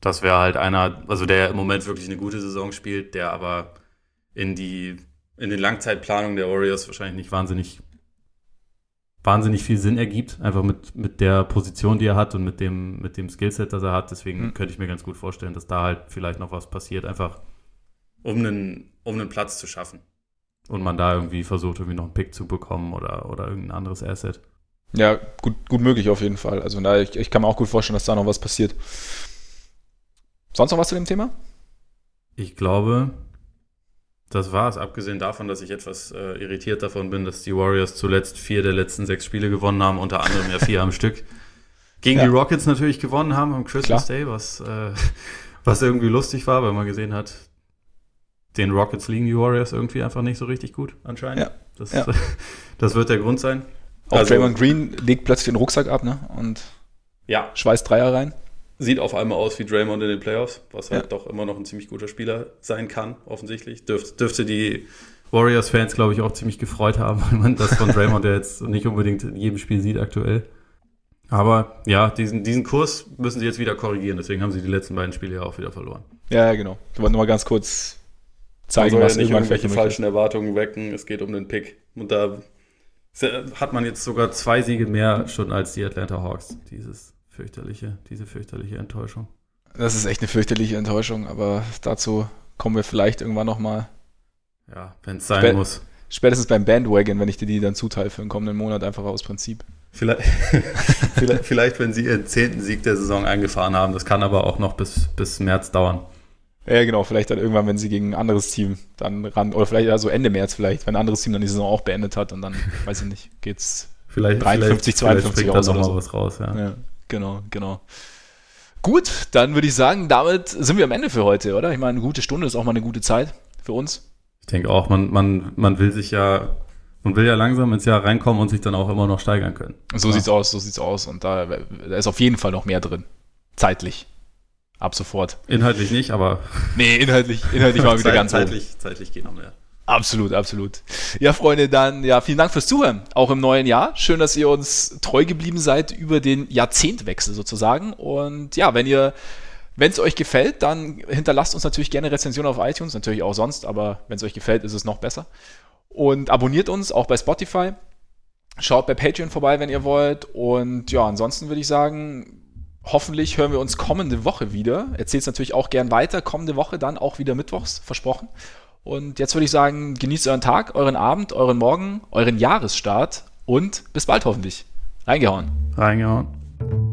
Das wäre halt einer, also der im Moment wirklich eine gute Saison spielt, der aber in die in den Langzeitplanungen der Warriors wahrscheinlich nicht wahnsinnig wahnsinnig viel Sinn ergibt, einfach mit, mit der Position, die er hat und mit dem, mit dem Skillset, das er hat. Deswegen mhm. könnte ich mir ganz gut vorstellen, dass da halt vielleicht noch was passiert, einfach um einen, um einen Platz zu schaffen. Und man da irgendwie versucht, irgendwie noch einen Pick zu bekommen oder, oder irgendein anderes Asset. Ja, gut, gut möglich auf jeden Fall. Also da, ich, ich kann mir auch gut vorstellen, dass da noch was passiert. Sonst noch was zu dem Thema? Ich glaube, das war's. Abgesehen davon, dass ich etwas äh, irritiert davon bin, dass die Warriors zuletzt vier der letzten sechs Spiele gewonnen haben, unter anderem ja vier am Stück. Gegen ja. die Rockets natürlich gewonnen haben am Christmas Klar. Day, was, äh, was irgendwie lustig war, weil man gesehen hat, den Rockets liegen die Warriors irgendwie einfach nicht so richtig gut, anscheinend. Ja. Das, ja. das wird der Grund sein. Auch also, Draymond Green legt plötzlich den Rucksack ab, ne? Und ja. schweißt Dreier rein. Sieht auf einmal aus wie Draymond in den Playoffs, was halt ja. doch immer noch ein ziemlich guter Spieler sein kann, offensichtlich. Dürft, dürfte die Warriors-Fans, glaube ich, auch ziemlich gefreut haben, weil man das von Draymond ja jetzt nicht unbedingt in jedem Spiel sieht aktuell. Aber ja, diesen, diesen Kurs müssen sie jetzt wieder korrigieren. Deswegen haben sie die letzten beiden Spiele ja auch wieder verloren. Ja, genau. Wir wollen nur mal ganz kurz zeigen, man soll was ja nicht irgendwelche falschen Erwartungen wecken. Es geht um den Pick. Und da hat man jetzt sogar zwei Siege mehr schon als die Atlanta Hawks. Dieses fürchterliche, diese fürchterliche Enttäuschung. Das ist echt eine fürchterliche Enttäuschung, aber dazu kommen wir vielleicht irgendwann nochmal. Ja, wenn es sein Spä- muss. Spätestens beim Bandwagon, wenn ich dir die dann zuteile für den kommenden Monat, einfach aus Prinzip. Vielleicht, vielleicht, vielleicht wenn sie ihren zehnten Sieg der Saison eingefahren haben. Das kann aber auch noch bis, bis März dauern. Ja, genau, vielleicht dann irgendwann, wenn sie gegen ein anderes Team dann ran, oder vielleicht also Ende März vielleicht, wenn ein anderes Team dann die Saison auch beendet hat und dann, weiß ich nicht, geht's vielleicht, dreiundfünfzig, zweiundfünfzig raus oder so. Was raus, ja. ja. Genau, genau. Gut, dann würde ich sagen, damit sind wir am Ende für heute, oder? Ich meine, eine gute Stunde ist auch mal eine gute Zeit für uns. Ich denke auch, man, man, man will sich ja, man will ja langsam ins Jahr reinkommen und sich dann auch immer noch steigern können. So ja. sieht's aus, so sieht's aus und da, da ist auf jeden Fall noch mehr drin, zeitlich. Ab sofort. Inhaltlich nicht, aber... Nee, inhaltlich, inhaltlich mal wieder Zeit, ganz zeitlich, oben. Zeitlich geht noch mehr. Absolut, absolut. Ja, Freunde, dann ja, vielen Dank fürs Zuhören, auch im neuen Jahr. Schön, dass ihr uns treu geblieben seid über den Jahrzehntwechsel sozusagen. Und ja, wenn ihr, wenn es euch gefällt, dann hinterlasst uns natürlich gerne Rezensionen auf iTunes, natürlich auch sonst, aber wenn es euch gefällt, ist es noch besser. Und abonniert uns auch bei Spotify. Schaut bei Patreon vorbei, wenn ihr wollt. Und ja, ansonsten würde ich sagen... Hoffentlich hören wir uns kommende Woche wieder. Erzählt es natürlich auch gern weiter. Kommende Woche dann auch wieder mittwochs, versprochen. Und jetzt würde ich sagen, genießt euren Tag, euren Abend, euren Morgen, euren Jahresstart und bis bald hoffentlich. Reingehauen. Reingehauen.